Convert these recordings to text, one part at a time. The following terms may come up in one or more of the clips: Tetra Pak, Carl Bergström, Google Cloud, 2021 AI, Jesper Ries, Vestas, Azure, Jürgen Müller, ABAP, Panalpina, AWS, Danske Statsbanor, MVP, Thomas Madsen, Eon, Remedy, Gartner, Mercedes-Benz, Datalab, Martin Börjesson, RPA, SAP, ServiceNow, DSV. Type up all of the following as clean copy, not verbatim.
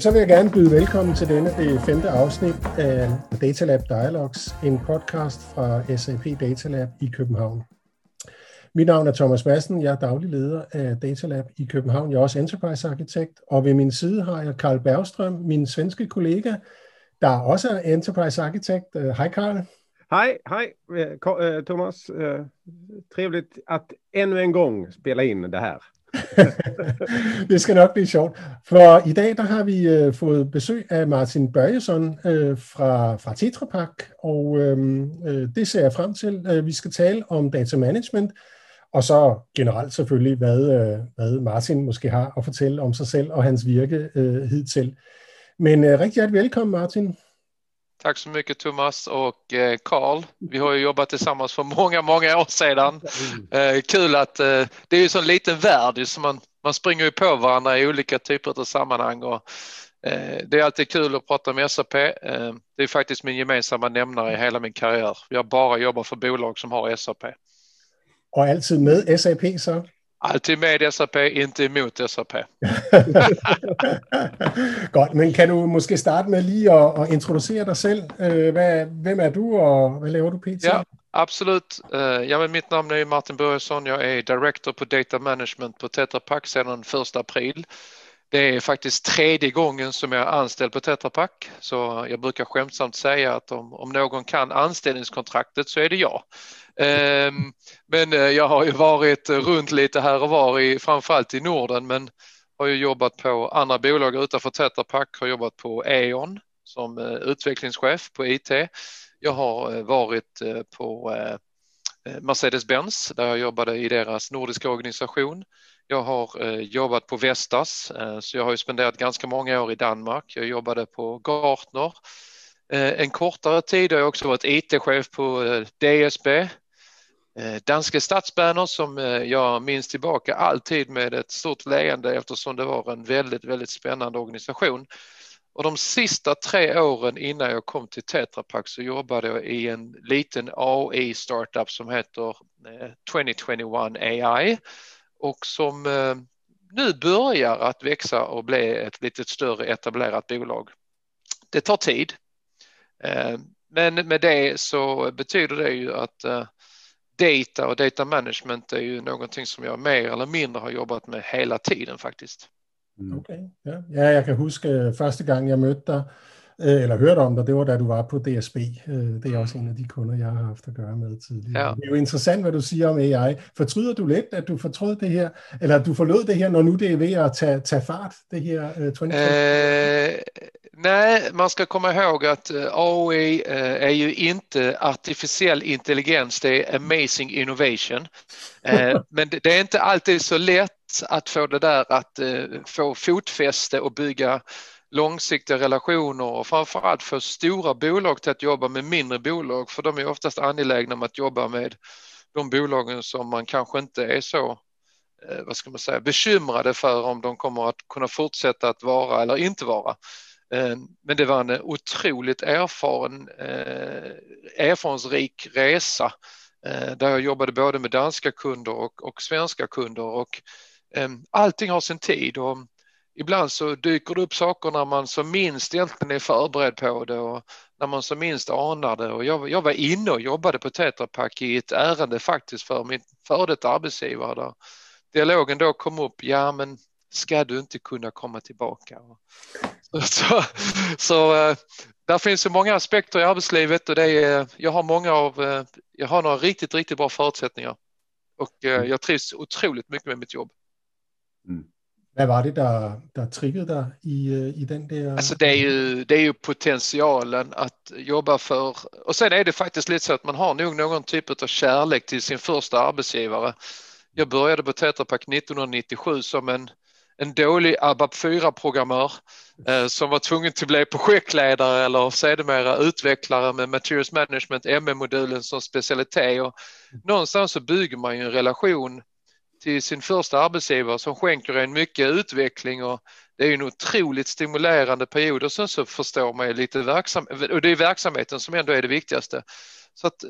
Så vil jeg gerne byde velkommen til denne 5. afsnit af Datalab Dialogs, en podcast fra SAP Datalab i København. Mit navn er Thomas Madsen, jeg er daglig leder af Datalab i København, jeg er også enterprise-arkitekt, og ved min side har jeg Carl Bergström, min svenske kollega, der også er enterprise-arkitekt. Hej Carl. Hej Thomas. Trevligt at endnu en gang spela in det her. Det skal nok blive sjovt. For i dag der har vi fået besøg af Martin Börjesson fra Tetra Pak, og det ser jeg frem til. Vi skal tale om data management, og så generelt selvfølgelig, hvad Martin måske har at fortælle om sig selv og hans virke hidtil. Men rigtig hjertelig velkommen, Martin. Tack så mycket Thomas och Carl. Vi har ju jobbat tillsammans för många år sedan. Kul att det är ju sån liten värld, så man springer ju på varandra i olika typer av sammanhang, och det är alltid kul att prata med SAP. Det är faktiskt min gemensamma nämnare i hela min karriär. Jag bara jobbar för bolag som har SAP. Och alltid med SAP så? Altid med SAP, ikke imod SAP. Godt, men kan du måske starte med lige at introducere dig selv? Hvem er du, og hvad laver du pt? Ja, absolut. Jamen, mit navn er Martin Börjesson. Jeg er director på data management på Tetra Pak siden 1. april. Det er faktisk 3. gången som jeg er anställd på Tetra Pak, så jeg brukar skämtsamt säga att om någon kan anställningskontraktet så är det jag. Men jag har ju varit runt lite här och var, framförallt i Norden, men har ju jobbat på andra bolag utanför Tetra Pak, har jobbat på Eon som utvecklingschef på IT. Jag har varit på Mercedes-Benz där jag jobbade i deras nordiska organisation. Jag har jobbat på Vestas, så jag har ju spenderat ganska många år i Danmark. Jag jobbade på Gartner en kortare tid. Jag har också varit IT-chef på DSV, Danske Statsbanor, som jag minns tillbaka alltid med ett stort leende, eftersom det var en väldigt, väldigt spännande organisation. Och de sista 3 åren innan jag kom till Tetra Pak så jobbade jag i en liten AI-startup som heter 2021 AI. Och som nu börjar att växa och bli ett lite större etablerat bolag. Det tar tid. Men med det så betyder det ju att data och data management är ju någonting som jag mer eller mindre har jobbat med hela tiden faktiskt. Okay. Ja, jeg kan huske første gang jeg mødte dig, eller hørte om dig, det var da du var på DSB. Det er også en af de kunder, jeg har haft at gøre med tidligere. Ja. Det er jo interessant, hvad du siger om AI. Fortryder du lidt, at du fortrød det her, eller at du forlod det her, når nu det er ved at tage fart, det her 2020? Nej, man skal komme ihåg at AI er jo ikke artificiell intelligens, det er amazing innovation. Men det er ikke altid så let att få det där att få fotfäste och bygga långsiktiga relationer, och framförallt för stora bolag till att jobba med mindre bolag, för de är oftast angelägna om att jobba med de bolagen som man kanske inte är så bekymrade för om de kommer att kunna fortsätta att vara eller inte vara. Men det var en otroligt erfarenhetsrik resa där jag jobbade både med danska kunder och svenska kunder, och allting har sin tid, och ibland så dyker det upp saker när man som minst egentligen är förberedd på det och när man som minst anar det. Och jag var inne och jobbade på Tetra Pak i ett ärende faktiskt för min före detta arbetsgivare där dialogen då kom upp, ja men ska du inte kunna komma tillbaka? Så där finns så många aspekter i arbetslivet, och det är, jag har några riktigt, riktigt bra förutsättningar, och jag trivs otroligt mycket med mitt jobb. Mm. Hvad var det, der triggede dig i den der? Altså, det er jo potentialen at jobbe for. Og sen er det faktisk lidt så, at man har nok nogen type af kærlighed til sin første arbejdsgivere. Jeg började på Tetra Pak 1997 som en dålig ABAP 4-programmør, som var tvungen til at blive projektleder eller sedermere udviklere med Materials Management, MM-modulen som specialitet. Og någonstans så bygger man en relation till sin första arbetsgivare som skänker en mycket utveckling, och det är en otroligt stimulerande period, och sen så förstår man ju lite verksamhet, och det är verksamheten som ändå är det viktigaste. Så att,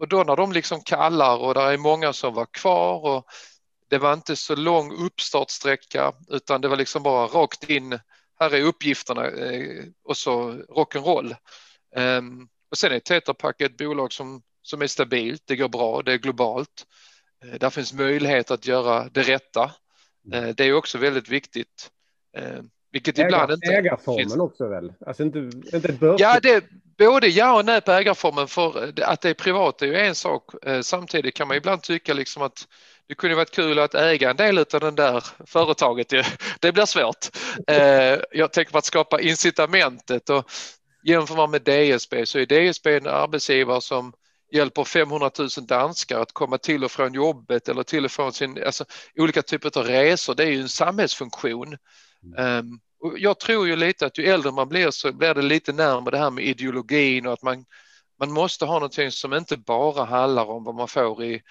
och då när de liksom kallar, och där är många som var kvar, och det var inte så lång uppstartsträcka utan det var liksom bara rakt in, här är uppgifterna och så rock'n'roll. Och sen är Tetra Pak ett bolag som är stabilt, det går bra, det är globalt. Där finns möjlighet att göra det rätta. Det är också väldigt viktigt. Vilket ibland inte ägarformen också väl? Alltså inte ett börs. Ja, det både ja och nej på ägarformen, för att det är privat är ju en sak. Samtidigt kan man ibland tycka liksom att det kunde varit kul att äga en del av den där företaget. Det blir svårt. Jag tänker på att skapa incitamentet, och jämför man med DSB så är DSB en arbetsgivare som hjälper 500 000 danskar att komma till och från jobbet eller till och från sin, alltså, olika typer av resor. Det är ju en samhällsfunktion. Och jag tror ju lite att ju äldre man blir så blir det lite närmare det här med ideologin, och att man måste ha någonting som inte bara handlar om vad man får i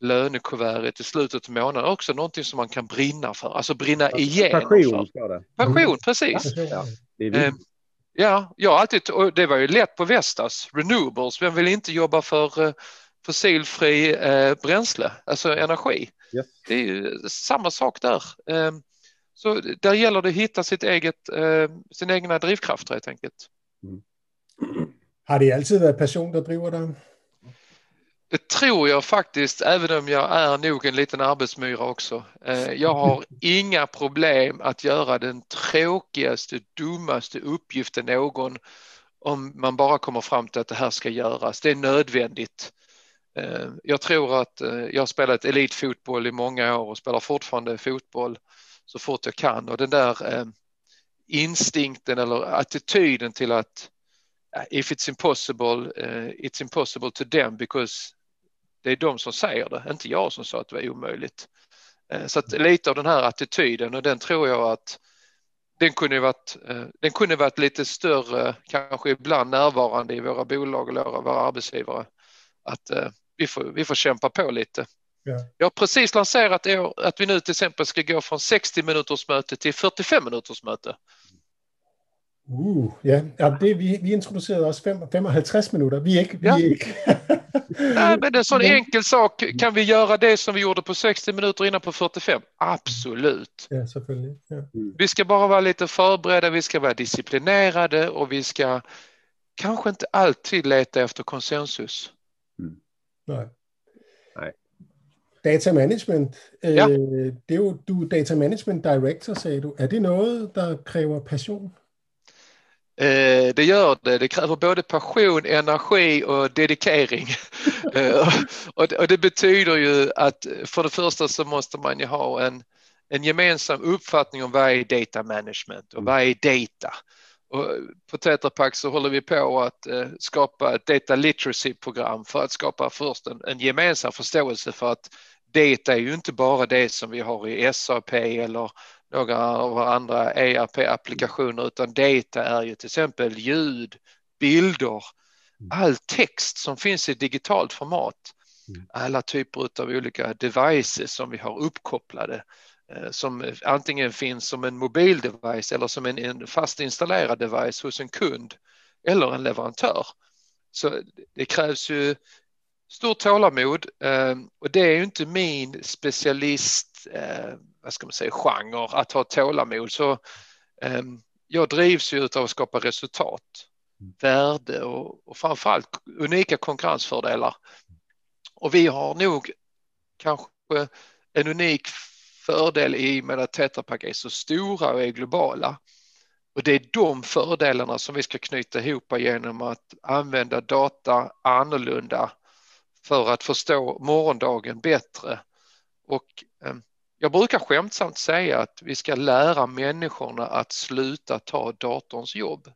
lönekuvertet i slutet av månaden, också någonting som man kan brinna för, alltså brinna igenom. Passion, precis. Ja, jag har alltid, och det var ju lätt på Vestas, renewables, vem vill inte jobba för fossilfri bränsle, alltså energi. Yes. Det är ju samma sak där. Så där gäller det att hitta sin egna drivkrafter helt enkelt. Mm. Har det alltid varit passion som driver dig? Det tror jag faktiskt, även om jag är nog en liten arbetsmyra också. Jag har inga problem att göra den tråkigaste, dummaste uppgiften någon, om man bara kommer fram till att det här ska göras. Det är nödvändigt. Jag tror att jag har spelat elitfotboll i många år och spelar fortfarande fotboll så fort jag kan. Och den där instinkten eller attityden till att if it's impossible, it's impossible to them, because det är de som säger det, inte jag som sa att det var omöjligt. Så att lite av den här attityden, och den tror jag att den kunde varit lite större, kanske ibland närvarande i våra bolag och våra arbetsgivare, att vi får kämpa på lite. Ja. Jag har precis lanserat att vi nu till exempel ska gå från 60 minuters möte till 45 minuters möte. Ja, det, vi introducerede også 55 minutter. Vi er ikke. Nej, men det er sådan en enkel sak. Kan vi gøre det, som vi gjorde på 60 minutter inden på 45? Absolut. Ja, selvfølgelig. Ja. Vi skal bare være lidt forberedte, vi skal være disciplinerede, og vi skal kanskje ikke altid lete efter konsensus. Mm. Nej. Data management. Ja. Det er jo, du er data management director, sagde du. Er det noget, der kræver passion? Det gör det. Det kräver både passion, energi och dedikering. Och det betyder ju att för det första så måste man ju ha en gemensam uppfattning om vad är data management och vad är data. Och på Tetra Pak så håller vi på att skapa ett data literacy-program för att skapa först en gemensam förståelse för att data är ju inte bara det som vi har i SAP eller några av våra andra ERP-applikationer, utan data är ju till exempel ljud, bilder, all text som finns i digitalt format, alla typer av olika devices som vi har uppkopplade, som antingen finns som en mobildevice eller som en fast installerad device hos en kund eller en leverantör. Så det krävs ju stort tålamod, och det är ju inte min specialist, vad ska man säga, genre att ha tålamod. Så jag drivs ju utav att skapa resultat, värde och framförallt unika konkurrensfördelar. Och vi har nog kanske en unik fördel i med att Tetra Pak är så stora och är globala. Och det är de fördelarna som vi ska knyta ihop genom att använda data annorlunda för att förstå morgondagen bättre. Och jag brukar skämtsamt säga att vi ska lära människorna att sluta ta datorns jobb.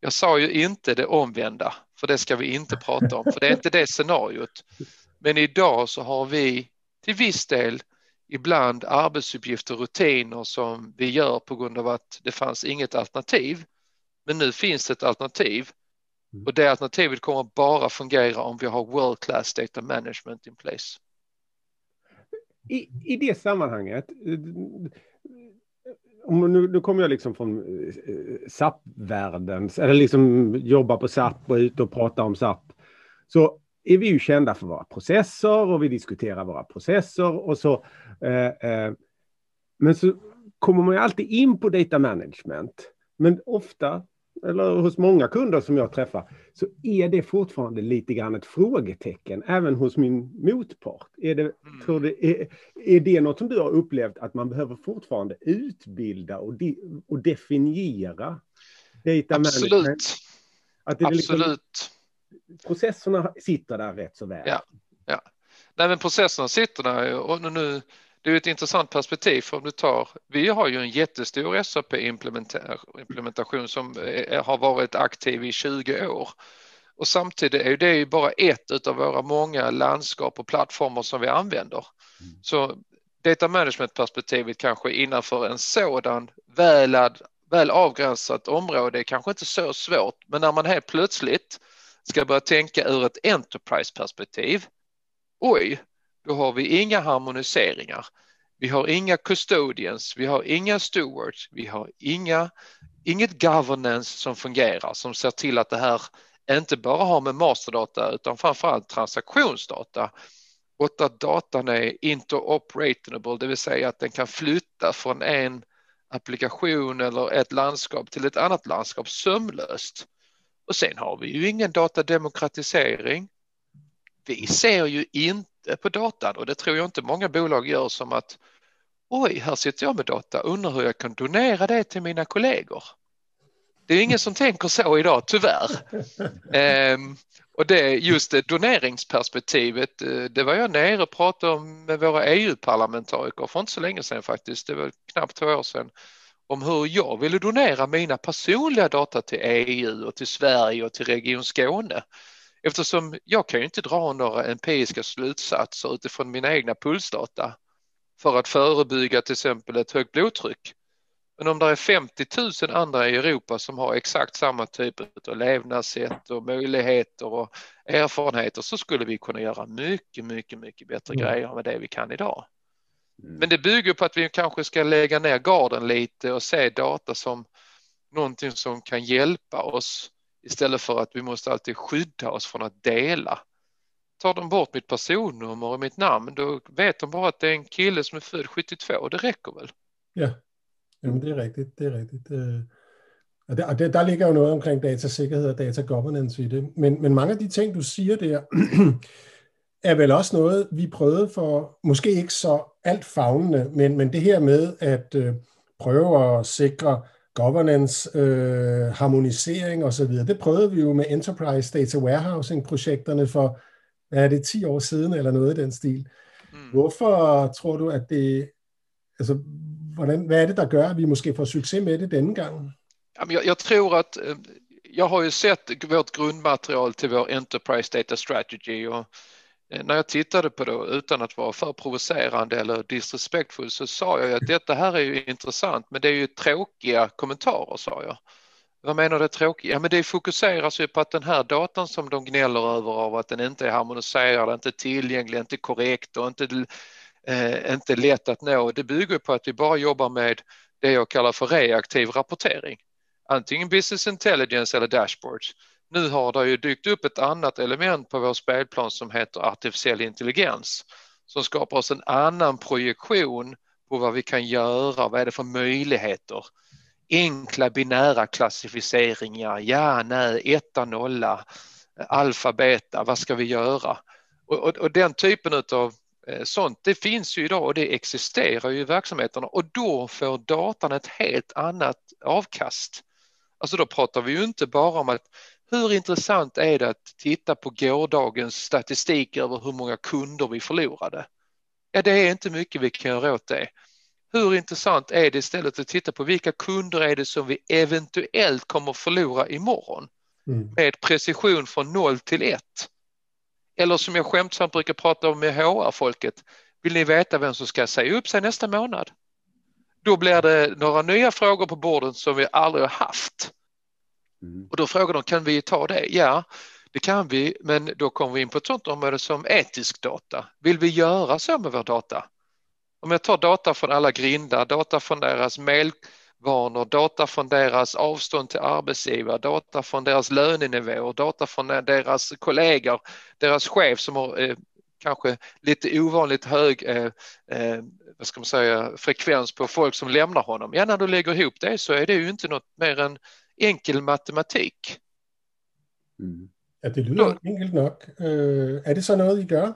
Jag sa ju inte det omvända, för det ska vi inte prata om, för det är inte det scenariot. Men idag så har vi till viss del ibland arbetsuppgifter och rutiner som vi gör på grund av att det fanns inget alternativ. Men nu finns det ett alternativ. Och det alternativet kommer bara fungera om vi har world class data management in place. I det sammanhanget, nu kommer jag liksom från SAP-världen, eller liksom jobbar på SAP och ut och pratar om SAP, så är vi ju kända för våra processer och vi diskuterar våra processer och så. Men så kommer man ju alltid in på data management. Men ofta, eller hos många kunder som jag träffar, så är det fortfarande lite grann ett frågetecken. Även hos min motpart. Är det något som du har upplevt att man behöver fortfarande utbilda och definiera data management? Absolut. Att det är liksom, absolut. Processerna sitter där rätt så väl. Ja, ja. Nej, men processerna sitter där. Och nu, det är ett intressant perspektiv, för om du tar, vi har ju en jättestor SAP-implementation som har varit aktiv i 20 år. Och samtidigt är det ju bara ett av våra många landskap och plattformar som vi använder. Så data management-perspektivet kanske innanför en sådan väl avgränsat område är kanske inte så svårt. Men när man helt plötsligt ska börja tänka ur ett enterprise-perspektiv, oj, då har vi inga harmoniseringar. Vi har inga custodians, vi har inga stewards, vi har inget governance som fungerar, som ser till att det här inte bara har med masterdata utan framförallt transaktionsdata. Och att datan är interoperable, det vill säga att den kan flytta från en applikation eller ett landskap till ett annat landskap sömlöst. Och sen har vi ju ingen datademokratisering. Vi ser ju inte på datan, och det tror jag inte många bolag gör, som att oj, här sitter jag med data, undrar hur jag kan donera det till mina kollegor. Det är ingen som tänker så idag, tyvärr. Och det, just det doneringsperspektivet, det var jag nere och pratade om med våra EU-parlamentariker för inte så länge sedan faktiskt, det var knappt 2 år sedan, om hur jag ville donera mina personliga data till EU och till Sverige och till Region Skåne. Eftersom jag kan ju inte dra några empiriska slutsatser utifrån mina egna pulsdata för att förebygga till exempel ett högt blodtryck. Men om det är 50 000 andra i Europa som har exakt samma typ av levnadssätt och möjligheter och erfarenheter, så skulle vi kunna göra mycket bättre grejer med det vi kan idag. Men det bygger på att vi kanske ska lägga ner garden lite och se data som någonting som kan hjälpa oss, istället för att vi måste alltid skydda oss från att dela. Tar de bort mitt personnummer och mitt namn, då vet de bara att det är en kille som är född 72, och det räcker väl? Ja, ja, men det är riktigt. Det är riktigt. Det, der ligger ju något omkring datasikkerhet och data governance i det. Men många av de ting du säger där är väl också något vi prövade för, måske inte så allt favnende, men det här med att pröva och säkra governance, harmonisering osv. Det prøvede vi jo med Enterprise Data Warehousing-projekterne for, hvad er det, 10 år siden eller noget i den stil. Hvorfor tror du, at det... Altså, hvad er det, der gør, at vi måske får succes med det denne gang? Jamen, jeg tror, at... Jeg har jo set vårt grundmaterial til vår Enterprise Data Strategy, og när jag tittade på det utan att vara för provocerande eller disrespektfull, så sa jag att detta här är ju intressant, men det är ju tråkiga kommentarer, sa jag. Vad menar du tråkiga? Ja, men det fokuseras ju på att den här datan som de gnäller över, av att den inte är harmoniserad, inte tillgänglig, inte korrekt och inte lätt att nå. Det bygger på att vi bara jobbar med det jag kallar för reaktiv rapportering. Antingen business intelligence eller dashboards. Nu har det ju dykt upp ett annat element på vår spelplan som heter artificiell intelligens, som skapar oss en annan projektion på vad vi kan göra, vad är det för möjligheter. Enkla binära klassificeringar, ja, nej, etta, nolla, alfa, beta, vad ska vi göra? Och den typen av sånt, det finns ju idag och det existerar ju i verksamheterna, och då får datan ett helt annat avkast. Alltså då pratar vi ju inte bara om att hur intressant är det att titta på gårdagens statistik över hur många kunder vi förlorade? Ja, det är inte mycket vi kan göra åt det. Hur intressant är det istället att titta på vilka kunder är det som vi eventuellt kommer förlora imorgon? Med precision från 0 till 1. Eller som jag skämtsamt brukar prata om med HR-folket. Vill ni veta vem som ska säga upp sig nästa månad? Då blir det några nya frågor på bordet som vi aldrig har haft. Och då frågar de, kan vi ta det? Ja, det kan vi, men då kommer vi in på ett sånt område som etisk data. Vill vi göra så med vår data? Om jag tar data från alla grindar, data från deras mejlvanor, data från deras avstånd till arbetsgivare, data från deras lönenivå, data från deras kollegor, deras chef som har kanske lite ovanligt hög vad ska man säga, frekvens på folk som lämnar honom. Ja, när du lägger ihop det så är det ju inte något mer än enkel matematik. Mm. Ja, det lyder enkelt nok. Er det så noget, I gør?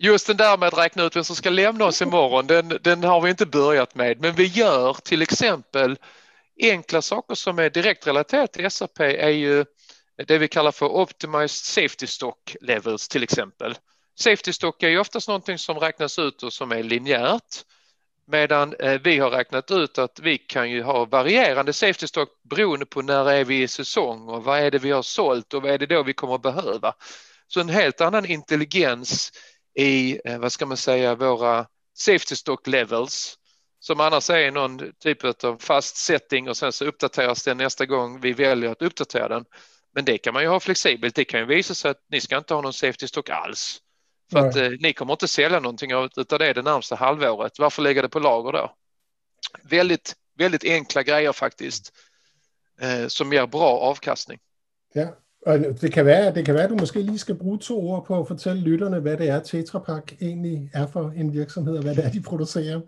Just den der med at rækne ut vem som skal lämna oss imorgon, den har vi inte börjat med. Men vi gör till exempel enkla saker som är direkt relaterat till SAP, är ju det vi kallar för optimized safety stock levels till exempel. Safety stock är ju oftast någonting som räknas ut och som är linjärt, medan vi har räknat ut att vi kan ju ha varierande safety stock beroende på när är vi i säsong och vad är det vi har sålt och vad är det då vi kommer att behöva. Så en helt annan intelligens i, vad ska man säga, våra safety stock levels, som annars är någon typ av fast setting och sen så uppdateras den nästa gång vi väljer att uppdatera den. Men det kan man ju ha flexibelt. Det kan ju visa sig att ni ska inte ha någon safety stock alls. För att ni kommer inte sälja någonting av det det närmaste halvåret. Varför lägga det på lager då? Väldigt, väldigt enkla grejer faktiskt, som ger bra avkastning. Ja, og det kan være, at du måske lige skal bruge 2 ord på at fortælle lytterne, hvad det er, Tetra Pak egentlig er for en virksomhed, og hvad det er, de producerer.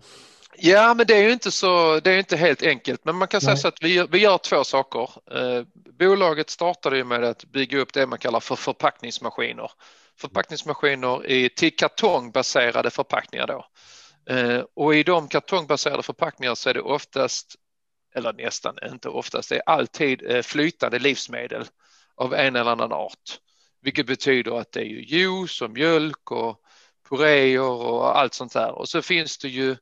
Ja, men det er jo inte så, det är inte helt enkelt. Men man kan säga så att vi gör 2 saker. Bolaget startade ju med att bygga upp det man kallar för förpackningsmaskiner. Förpackningsmaskiner är till kartongbaserade förpackningar då. Och i de kartongbaserade förpackningar så är det oftast, eller nästan inte oftast, det är alltid flytande livsmedel av en eller annan art. Vilket betyder att det är ju juice och mjölk och puréer och allt sånt där. Och så finns det ju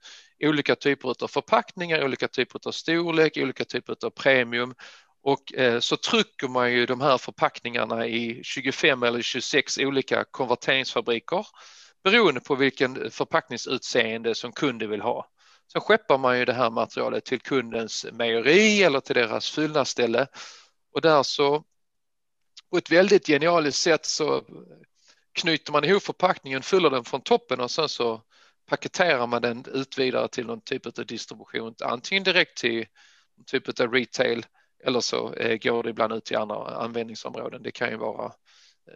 olika typer av förpackningar, olika typer av storlek, olika typer av premium. Och så trycker man ju de här förpackningarna i 25 eller 26 olika konverteringsfabriker beroende på vilken förpackningsutseende som kunden vill ha. Så skeppar man ju det här materialet till kundens mejeri eller till deras fyllnadsställe. Och där så på ett väldigt genialiskt sätt så knyter man ihop förpackningen, fyller den från toppen och sen så paketerar man den ut vidare till någon typ av distribution, antingen direkt till någon typ av retail eller så går det ibland ut till andra användningsområden. Det kan ju vara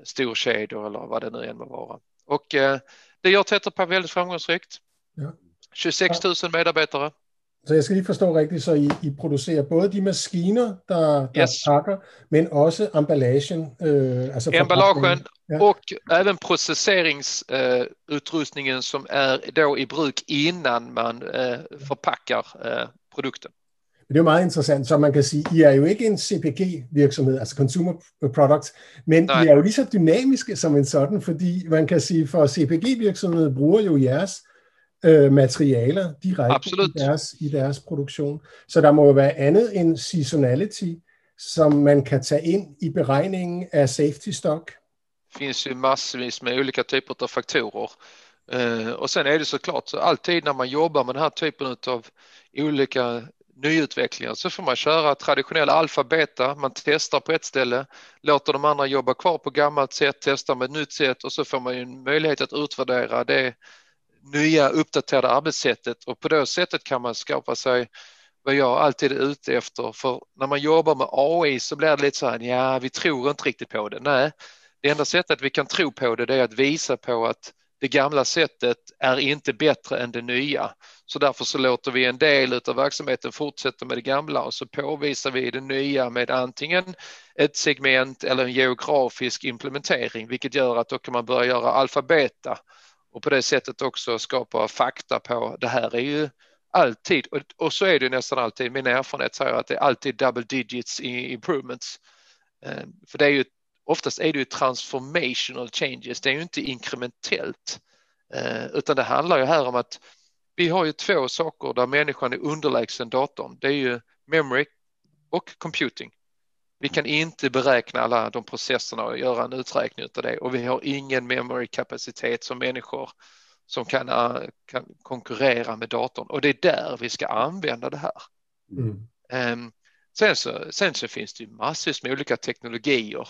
storkedjor eller vad det nu än må vara. Och det gör Tetra Pak väldigt framgångsrikt. Ja. 26 000 medarbetare. Så jeg skal lige forstå rigtigt, så I producerer både de maskiner, der pakker, men også emballagen. Altså emballagen och även processeringsutrustningen som är då i bruk innan man förpackar produkten. Det er jo meget interessant, så man kan sige, I er jo ikke en CPG-virksomhed, altså consumer products, men I er jo lige så dynamiske som en sådan, fordi man kan sige, for CPG-virksomheden bruger jo jeres materialer direkte i deres produktion. Så der må jo være andet end seasonality, som man kan tage ind i beregningen af safety stock. Det finns ju massvis med olika typer av faktorer. Och sen är det såklart så alltid när man jobbar med den här typen av olika nyutvecklingar så får man köra traditionell alfa-beta. Man testar på ett ställe, låter de andra jobba kvar på gammalt sätt, testar med ett nytt sätt och så får man ju en möjlighet att utvärdera det nya uppdaterade arbetssättet, och på det sättet kan man skapa sig vad jag alltid är ute efter. För när man jobbar med AI så blir det lite så här, ja, vi tror inte riktigt på det. Nej, det enda sättet vi kan tro på det är att visa på att det gamla sättet är inte bättre än det nya. Så därför så låter vi en del av verksamheten fortsätta med det gamla och så påvisar vi det nya med antingen ett segment eller en geografisk implementering, vilket gör att då kan man börja göra alfabeta. Och på det sättet också skapa fakta på det här är ju alltid, och så är det nästan alltid, min erfarenhet säger att det är alltid double digits i improvements. För det är ju, oftast är det ju transformational changes, det är ju inte inkrementellt. Utan det handlar ju här om att vi har ju 2 saker där människan är underlägsen datorn. Det är ju memory och computing. Vi kan inte beräkna alla de processerna och göra en uträkning av det. Och vi har ingen memory-kapacitet som människor som kan konkurrera med datorn. Och det är där vi ska använda det här. Mm. Sen så finns det ju massvis med olika teknologier.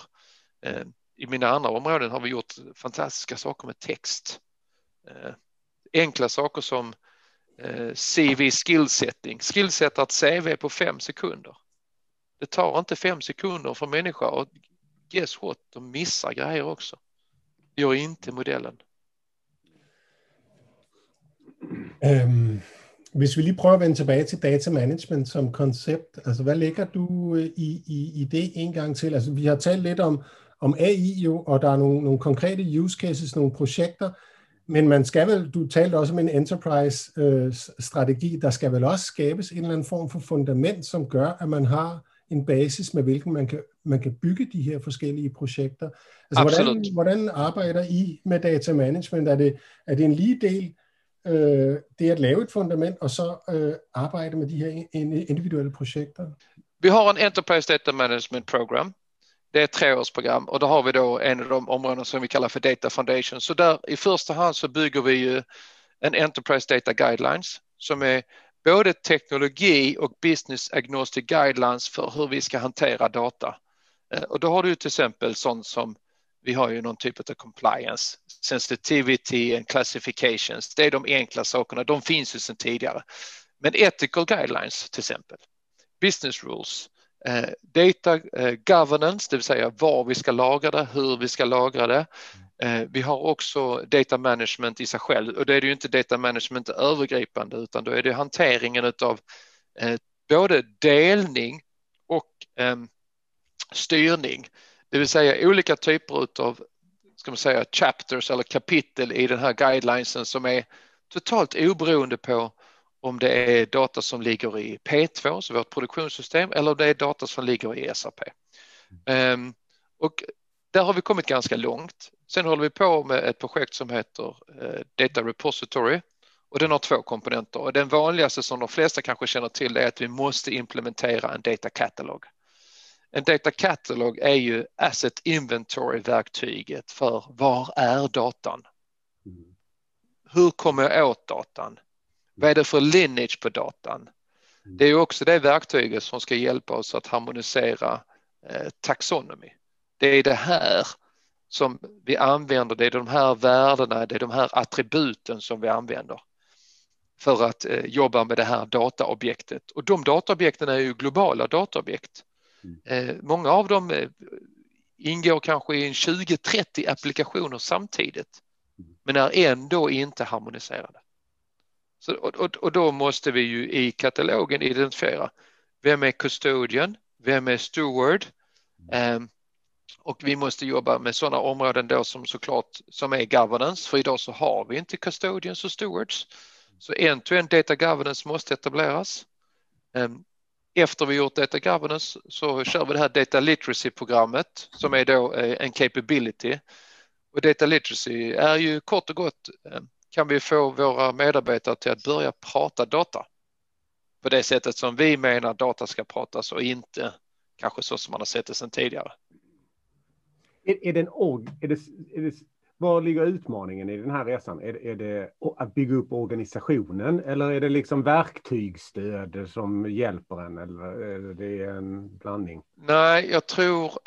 I mina andra områden har vi gjort fantastiska saker med text. Enkla saker som CV-skillsetting. Skillsätta ett CV på 5 sekunder. Det tar inte 5 sekunder för människor, och guess what, de missar grejer också. Gör inte modellen. Hvis vi lige prøver at vende tilbage til data management som koncept, altså hvad lægger du i det en gang til? Altså vi har talt lidt om AI jo, og der er nogle konkrete use cases, nogle projekter, men man skal vel, du talte også om en enterprise-strategi, der skal vel også skabes en eller anden form for fundament, som gør, at man har en basis, med hvilken man kan bygge de her forskellige projekter. Altså hvordan arbejder I med data management? Er det en lige del det at lave et fundament, og så arbejde med de her individuelle projekter? Vi har en Enterprise Data Management Program. Det er et 3-årsprogram, og der har vi då en af de områder, som vi kalder for Data Foundation. Så der i første hand så bygger vi jo en Enterprise Data Guidelines, som er både teknologi og business agnostic guidelines for hur vi ska hantera data. Och då har du till exempel sånt som vi har ju någon typ av compliance, sensitivity and classifications. Det är de enkla sakerna, de finns ju sedan tidigare. Men ethical guidelines till exempel, business rules, data governance, det vill säga var vi ska lagra det, hur vi ska lagra det. Vi har också data management i sig själv, och det är det ju inte data management övergripande, utan då är det hanteringen av både delning och styrning. Det vill säga olika typer av, ska man säga, chapters eller kapitel i den här guidelinesen som är totalt oberoende på om det är data som ligger i P2, så vårt produktionssystem, eller om det är data som ligger i SAP. Och där har vi kommit ganska långt. Sen håller vi på med ett projekt som heter Data Repository, och den har 2 komponenter. Och den vanligaste som de flesta kanske känner till är att vi måste implementera en data catalog. En data catalog är ju asset inventory-verktyget för var är datan? Hur kommer jag åt datan? Vad är det för lineage på datan? Det är ju också det verktyget som ska hjälpa oss att harmonisera taxonomy. Det är det här som vi använder, det är de här värdena, det är de här attributen som vi använder för att jobba med det här dataobjektet. Och de dataobjekten är ju globala dataobjekt. Många av dem ingår kanske i 20-30 applikationer samtidigt, men är ändå inte harmoniserade. Så, och då måste vi ju i katalogen identifiera vem är custodian, vem är steward, och vi måste jobba med sådana områden då som såklart som är governance, för idag så har vi inte custodians och stewards. Så end-to-end data governance måste etableras. Efter vi gjort data governance så kör vi det här data literacy-programmet som är då en capability. Och data literacy är ju kort och gott, kan vi få våra medarbetare till att börja prata data på det sättet som vi menar data ska pratas, och inte kanske så som man har sett det sedan tidigare. Var ligger utmaningen i den här resan? Är det att bygga upp organisationen, eller är det liksom verktygsstöd som hjälper en, eller är det en blandning? Nej, jag tror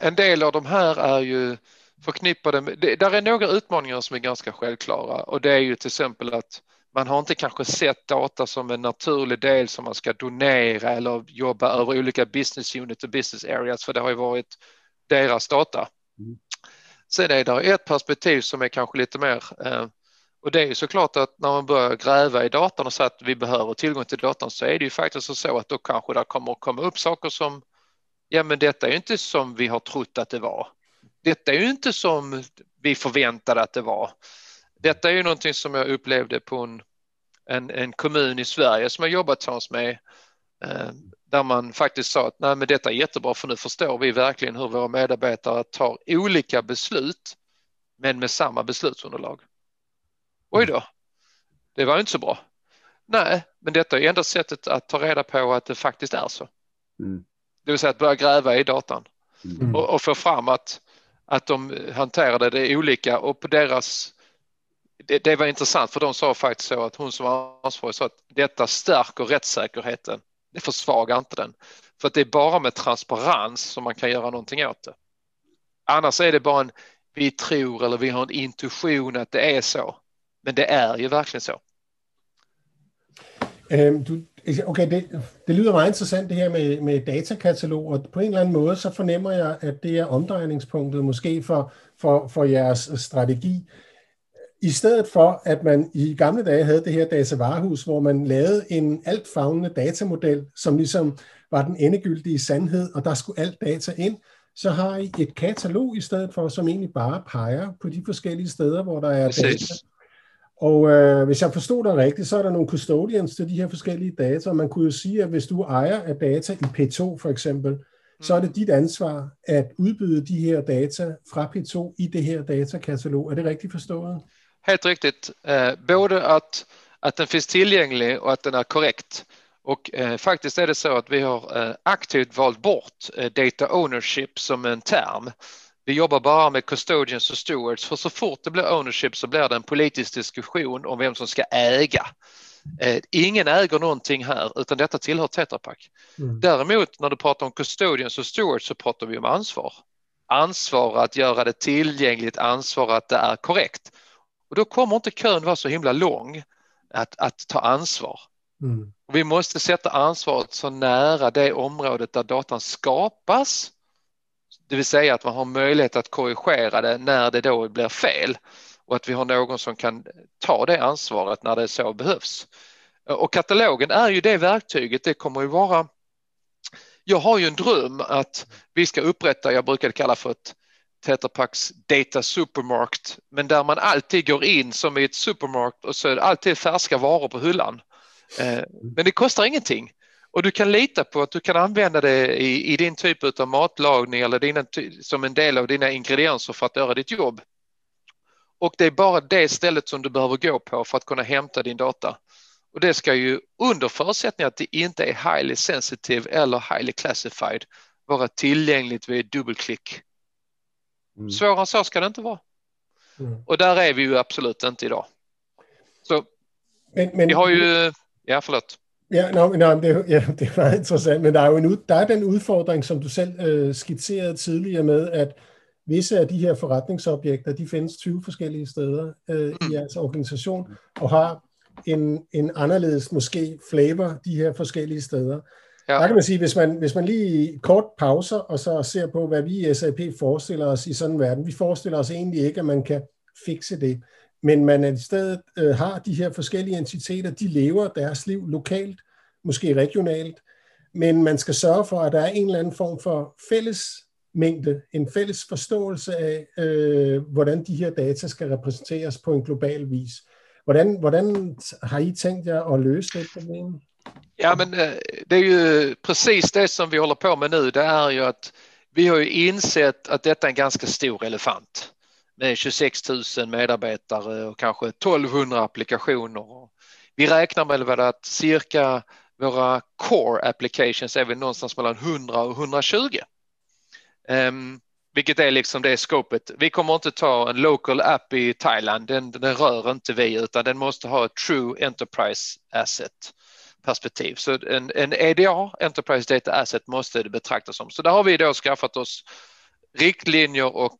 en del av de här är ju förknippade med, där är några utmaningar som är ganska självklara, och det är ju till exempel att man har inte kanske sett data som en naturlig del som man ska donera eller jobba över olika business unit och business areas, för det har ju varit deras data. Sen är det ett perspektiv som är kanske lite mer, och det är ju såklart att när man börjar gräva i datan och så att vi behöver tillgång till datan, så är det ju faktiskt så att då kanske där kommer att komma upp saker som, ja men detta är ju inte som vi har trott att det var. Detta är ju inte som vi förväntade att det var. Detta är ju någonting som jag upplevde på en kommun i Sverige som jag jobbat tillsammans med, där man faktiskt sa att nej men detta är jättebra, för nu förstår vi verkligen hur våra medarbetare tar olika beslut men med samma beslutsunderlag. Oj då, det var inte så bra. Nej, men detta är enda sättet att ta reda på att det faktiskt är så. Det vill säga att börja gräva i datan och få fram att de hanterade det olika, och på deras... Det var intressant, för de sa faktiskt så att hon som var ansvarig sa att detta stärker rättssäkerheten. Det försvagar inte den. För att det är bara med transparens som man kan göra någonting åt det. Annars är det bara vi tror eller vi har en intuition att det är så. Men det är ju verkligen så. Okay, det lyder meget interessant det her med datakatalog, og på en eller anden måde så fornemmer jeg, at det er omdrejningspunktet måske for jeres strategi. I stedet for, at man i gamle dage havde det her datavarehus, hvor man lavede en altfavnende datamodel, som ligesom var den endegyldige sandhed, og der skulle alt data ind, så har I et katalog i stedet for, som egentlig bare peger på de forskellige steder, hvor der er data. Og hvis jeg forstod dig rigtigt, så er der nogle custodians til de her forskellige data, og man kunne jo sige, at hvis du ejer af data i P2 for eksempel, så er det dit ansvar at udbyde de her data fra P2 i det her datakatalog. Er det rigtigt forstået? Helt riktigt. Både at den finns tillgänglig och att den är korrekt. Och faktiskt är det så att vi har aktivt valt bort data ownership som en term. Vi jobbar bara med custodians och stewards, för så fort det blir ownership så blir det en politisk diskussion om vem som ska äga. Ingen äger någonting här, utan detta tillhör Tetra Pak. Mm. Däremot när du pratar om custodians och stewards så pratar vi om ansvar. Ansvar att göra det tillgängligt, ansvar att det är korrekt. Och då kommer inte kön vara så himla lång att ta ansvar. Mm. Och vi måste sätta ansvaret så nära det området där datan skapas. Det vill säga att man har möjlighet att korrigera det när det då blir fel. Och att vi har någon som kan ta det ansvaret när det så behövs. Och katalogen är ju det verktyget, det kommer ju vara. Jag har ju en dröm att vi ska upprätta, jag brukar kalla för ett Tetra Paks Data Supermarket, men där man alltid går in som i ett supermarket och så är det alltid färska varor på hyllan. Men det kostar ingenting. Och du kan lita på att du kan använda det i din typ av matlagning eller som en del av dina ingredienser för att göra ditt jobb. Och det är bara det stället som du behöver gå på för att kunna hämta din data. Och det ska ju under förutsättning att det inte är highly sensitive eller highly classified vara tillgängligt vid dubbelklick. Mm. Svårare än så ska det inte vara. Mm. Och där är vi ju absolut inte idag. Så men, vi har ju... Ja, forlåt. Ja, det er meget interessant, men der er den udfordring, som du selv skitserede tidligere med, at visse af de her forretningsobjekter, de findes 20 forskellige steder i jeres organisation, og har en anderledes måske flavor de her forskellige steder. Ja. Der kan man sige, hvis man lige kort pauser, og så ser på, hvad vi i SAP forestiller os i sådan en verden. Vi forestiller os egentlig ikke, at man kan fikse det. Men man i stedet har de her forskellige entiteter, de lever deres liv lokalt, måske regionalt, men man skal sørge for, at der er en eller anden form for fælles mængde, en fælles forståelse af, hvordan de her data skal repræsenteres på en global vis. Hvordan har I tænkt jer at løse det problem? Ja, men det er jo præcis det, som vi holder på med nu. Det er jo, at vi har jo indsett, at dette er en ganske stor elefant. Med 26 000 medarbetare och kanske 1200 applikationer. Vi räknar med att cirka våra core applications är väl någonstans mellan 100 och 120. Vilket är liksom det skopet. Vi kommer inte ta en local app i Thailand, den rör inte vi, utan den måste ha ett true enterprise asset perspektiv. Så en EDA, enterprise data asset, måste det betraktas som. Så där har vi då skaffat oss riktlinjer och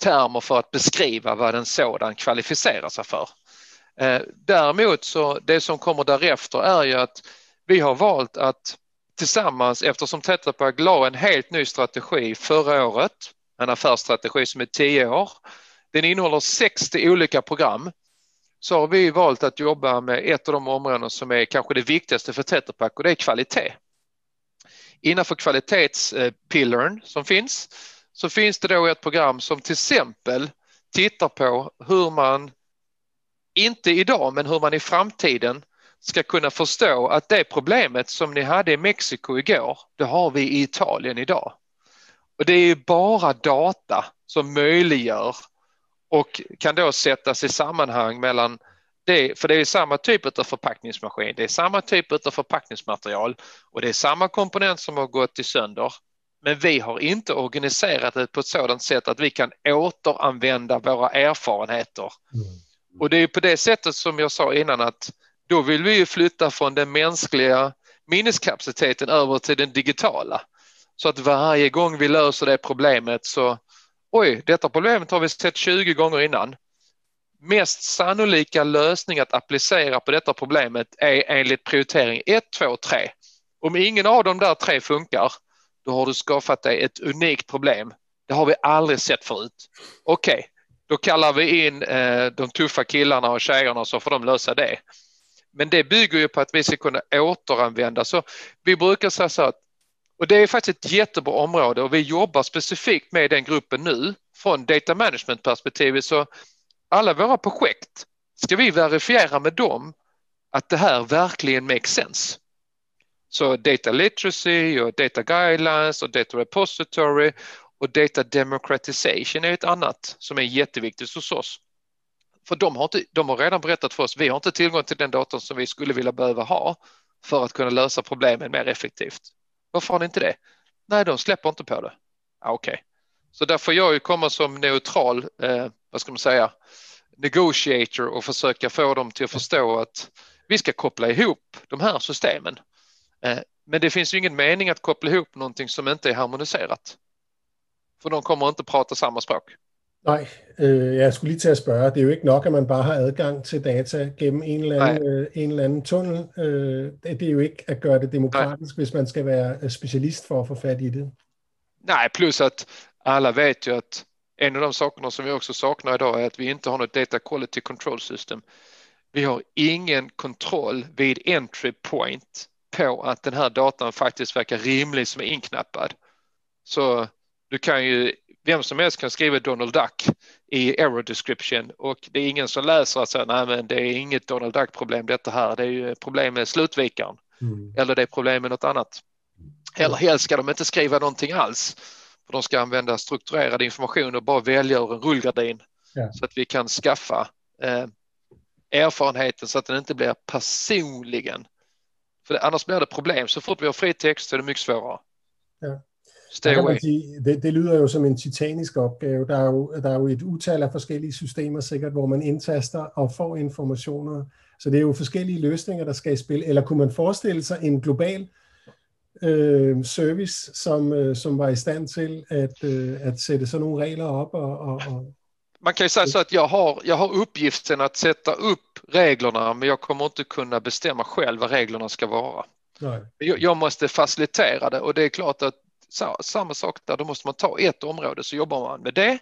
termer för att beskriva vad en sådan kvalificerar sig för. Däremot så det som kommer därefter är ju att vi har valt att tillsammans, eftersom Tetra Pak la en helt ny strategi förra året, en affärsstrategi som är 10 år, den innehåller 60 olika program, så har vi valt att jobba med ett av de områden som är kanske det viktigaste för Tetra Pak, och det är kvalitet. Innanför kvalitetspillern som finns, så finns det då ett program som till exempel tittar på hur man, inte idag, men hur man i framtiden ska kunna förstå att det problemet som ni hade i Mexiko igår, det har vi i Italien idag. Och det är ju bara data som möjliggör och kan då sättas i sammanhang mellan det, för det är samma typ av förpackningsmaskin, det är samma typ av förpackningsmaterial och det är samma komponent som har gått i sönder. Men vi har inte organiserat det på ett sådant sätt att vi kan återanvända våra erfarenheter. Och det är på det sättet som jag sa innan, att då vill vi ju flytta från den mänskliga minneskapaciteten över till den digitala. Så att varje gång vi löser det problemet så, detta problemet har vi sett 20 gånger innan. Mest sannolika lösning att applicera på detta problemet är enligt prioritering 1, 2, 3. Om ingen av de där tre funkar, då har du skaffat dig ett unikt problem. Det har vi aldrig sett förut. Okej, Då kallar vi in de tuffa killarna och tjejerna så får de lösa det. Men det bygger ju på att vi ska kunna återanvända. Så vi brukar säga så att, och det är faktiskt ett jättebra område och vi jobbar specifikt med den gruppen nu från data management perspektivet. Så alla våra projekt ska vi verifiera med dem att det här verkligen makes sense. Så data literacy och data guidelines och data repository och data democratization är ett annat som är jätteviktigt hos oss. För de har redan berättat för oss, vi har inte tillgång till den datan som vi skulle vilja behöva ha för att kunna lösa problemen mer effektivt. Varför har ni inte det? Nej, de släpper inte på det. Ah, okej. Så där får jag ju komma som neutral, vad ska man säga, negotiator och försöka få dem till att förstå att vi ska koppla ihop de här systemen. Men det finns ju ingen mening att koppla ihop någonting som inte är harmoniserat. For de kommer ikke at prate samme språk. Nej, jeg skulle lige til at spørge. Det er jo ikke nok, at man bare har adgang til data gennem en eller anden tunnel. Det er jo ikke at gøre det demokratisk, hvis man skal være specialist for at få fat i det. Nej, plus at alle ved jo, at en af de saker, som vi også saknar i dag, er, at vi ikke har noget data quality control system. Vi har ingen kontroll ved entry point på, at den her datan faktisk verkar rimelig som er inknappad. Så du kan ju, vem som helst kan skriva Donald Duck i error description och det är ingen som läser att säga, nej men det är inget Donald Duck problem detta här, det är ju problem med slutvikaren eller det är problem med något annat. Eller helst ska de inte skriva någonting alls för de ska använda strukturerad information och bara välja ur en rullgardin så att vi kan skaffa erfarenheten så att den inte blir personligen. För annars blir det problem, så fort vi har fri text så är det mycket svårare. Ja. Det lyder jo som en titanisk opgave. Der er jo et utal af forskellige systemer sikkert, hvor man indtaster og får informationer. Så det er jo forskellige løsninger, der skal i spil. Eller kunne man forestille sig en global service, som var i stand til at sætte sådan nogle regler op? Man kan jo sige så, at jeg har uppgiften at sætte upp reglerna, men jeg kommer ikke kunna bestämma själv vad reglerna ska vara. Nej. Jag måste facilitera det, och det är klart att samma sak där, då måste man ta ett område så jobbar man med det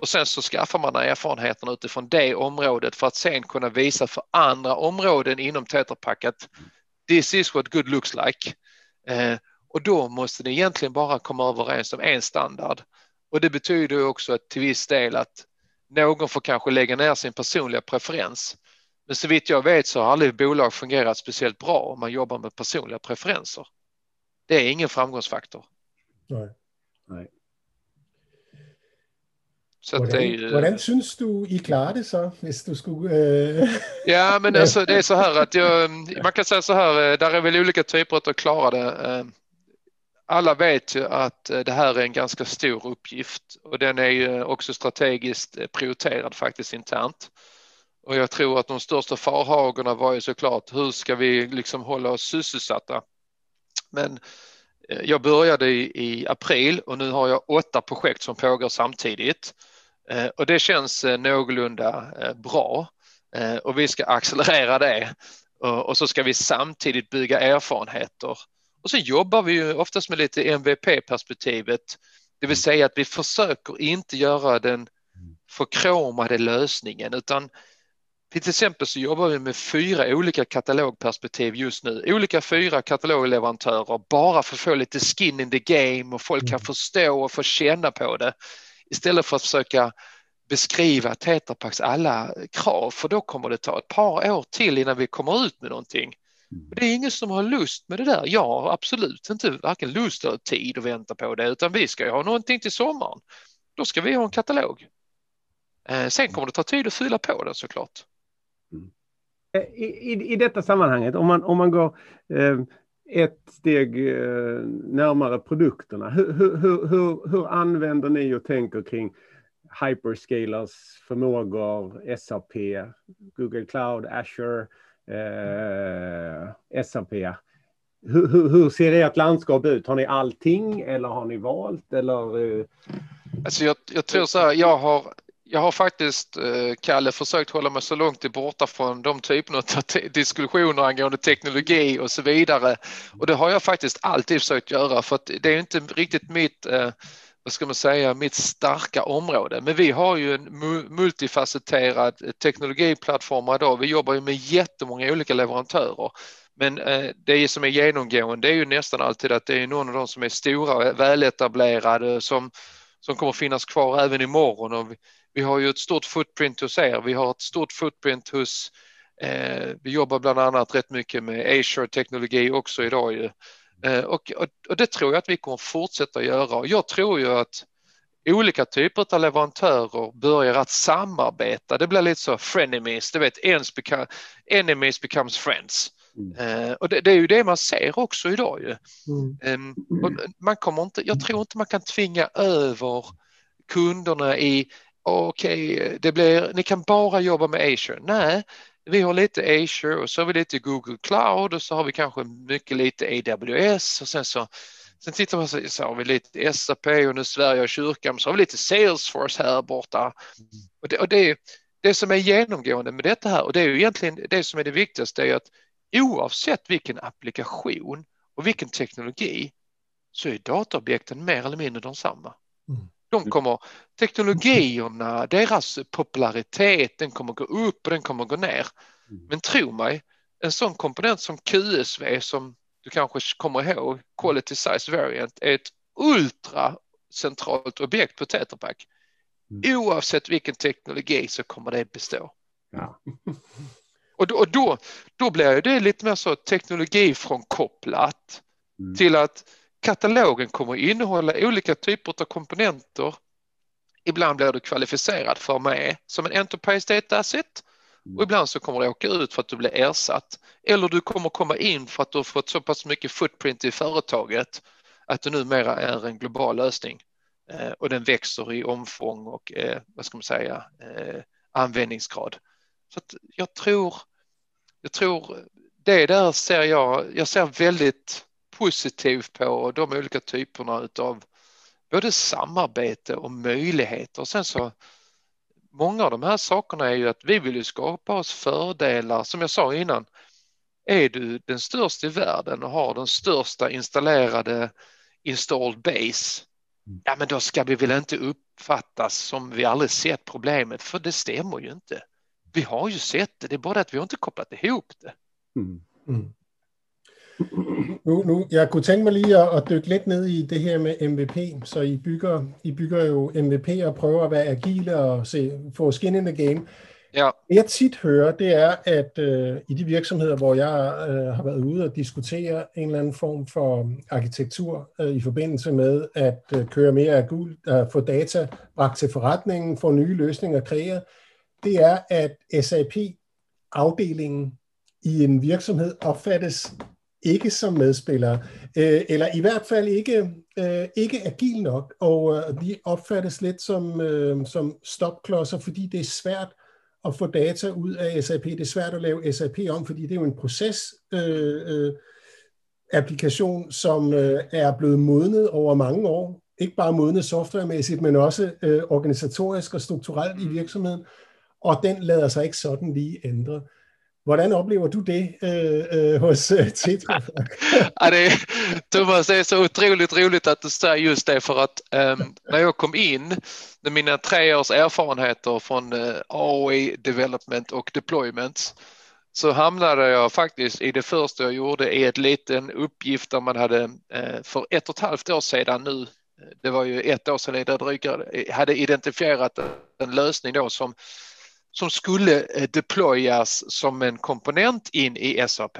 och sen så skaffar man erfarenheterna utifrån det området för att sen kunna visa för andra områden inom Tetra Pak att this is what good looks like och då måste det egentligen bara komma överens om en standard och det betyder ju också att till viss del att någon får kanske lägga ner sin personliga preferens, men så vitt jag vet så har aldrig bolag fungerat speciellt bra om man jobbar med personliga preferenser. Det är ingen framgångsfaktor. Nej. Så hvordan synes du, I klarer det så, hvis du skulle... Ja, men altså, det er så her, at man kan sige så her, der er vel olika typer at klare det. Alla vet ju att det här är en ganska stor uppgift, och den är ju också strategiskt prioriterad faktiskt internt. Och jag tror att de största farhågorna var ju såklart, hur ska vi liksom hålla oss sysselsatta? Men jag började i april och nu har jag 8 projekt som pågår samtidigt och det känns någorlunda bra och vi ska accelerera det och så ska vi samtidigt bygga erfarenheter och så jobbar vi ju oftast med lite MVP-perspektivet, det vill säga att vi försöker inte göra den förkromade lösningen utan till exempel så jobbar vi med 4 olika katalogperspektiv just nu. Olika 4 katalogleverantörer bara för att få lite skin in the game och folk kan förstå och få känna på det. Istället för att försöka beskriva Tetra Paks alla krav, för då kommer det ta ett par år till innan vi kommer ut med någonting. Och det är ingen som har lust med det där. Jag har absolut inte varken lust eller tid att vänta på det, utan vi ska ju ha någonting till sommaren. Då ska vi ha en katalog. Sen kommer det ta tid att fylla på den såklart. I detta sammanhanget, om man går ett steg närmare produkterna, hur använder ni och tänker kring hyperscalers förmågor, SAP, Google Cloud, Azure, SAP? Hur ser ert landskap ut? Har ni allting eller har ni valt? Eller? Alltså jag tror så här, jag har faktiskt, Kalle, försökt hålla mig så långt borta från de typerna av diskussioner angående teknologi och så vidare. Och det har jag faktiskt alltid försökt göra, för att det är inte riktigt mitt vad ska man säga, mitt starka område. Men vi har ju en multifacetterad teknologiplattform idag. Vi jobbar ju med jättemånga olika leverantörer. Men det som är genomgående är ju nästan alltid att det är någon av de som är stora, väletablerade, som kommer finnas kvar även imorgon. Och vi har ju ett stort footprint hos er. Vi har ett stort footprint hos... vi jobbar bland annat rätt mycket med Azure-teknologi också idag ju. Och det tror jag att vi kommer fortsätta göra. Jag tror ju att olika typer av leverantörer börjar att samarbeta. Det blir lite så frenemies, du vet, enemies becomes friends. Och det är ju det man ser också idag ju. Och man kommer inte, jag tror inte man kan tvinga över kunderna i okej, det blir, ni kan bara jobba med Azure. Nej. Vi har lite Azure och så har vi lite Google Cloud och så har vi kanske mycket lite AWS och sen tittar man så har vi lite SAP och nu Sverige och kyrkan, så har vi lite Salesforce här borta. Och det som är genomgående med detta här, och det är ju egentligen det som är det viktigaste, är att oavsett vilken applikation och vilken teknologi så är dataobjekten mer eller mindre de samma. De kommer, teknologierna, deras popularitet, den kommer gå upp och den kommer gå ner. Men tro mig, en sån komponent som QSV, som du kanske kommer ihåg, Quality Size Variant, är ett ultracentralt objekt på Tetra Pak. Oavsett vilken teknologi så kommer det bestå. Ja. Och då blir det lite mer så teknologifrånkopplat till att katalogen kommer innehålla olika typer av komponenter. Ibland blir du kvalificerad för mig som en enterprise data asset. Och ibland så kommer det åka ut för att du blir ersatt. Eller du kommer komma in för att du har fått så pass mycket footprint i företaget att du numera är en global lösning. Och den växer i omfång och användningsgrad. Så att jag tror det där ser jag ser väldigt positiv på de olika typerna av både samarbete och möjligheter. Och sen så många av de här sakerna är ju att vi vill ju skapa oss fördelar. Som jag sa innan, är du den största i världen och har den största installerade installed base, ja men då ska vi väl inte uppfattas som vi aldrig sett problemet, för det stämmer ju inte. Vi har ju sett det, det är bara att vi har inte kopplat ihop det. Nu, jeg kunne tænke mig lige at dykke lidt ned i det her med MVP, så I bygger jo MVP og prøver at være agile og få skin in the game. Ja. Det jeg tit hører, det er, at i de virksomheder, hvor jeg har været ude og diskutere en eller anden form for arkitektur i forbindelse med at køre mere agil, få data bragt til forretningen, få nye løsninger kreeret, det er, at SAP-afdelingen i en virksomhed opfattes ikke som medspillere, eller i hvert fald ikke agil nok, og de opfattes lidt som stopklodser, fordi det er svært at få data ud af SAP. Det er svært at lave SAP om, fordi det er jo en processapplikation, som er blevet modnet over mange år. Ikke bare modnet softwaremæssigt, men også organisatorisk og strukturelt i virksomheden, og den lader sig ikke sådan lige ændre. Hvordan oplever du det hos Tetra? Ja, Thomas, det är så otroligt roligt att du säger just det, för att när jag kom in med mina 3 års erfarenheter från AI development och deployment, så hamnade jag faktiskt i det första jag gjorde i ett liten uppgift där man hade för 1,5 år sedan nu, det var ju 1 år sedan jag hade identifierat en lösning då som skulle deployas som en komponent in i SAP.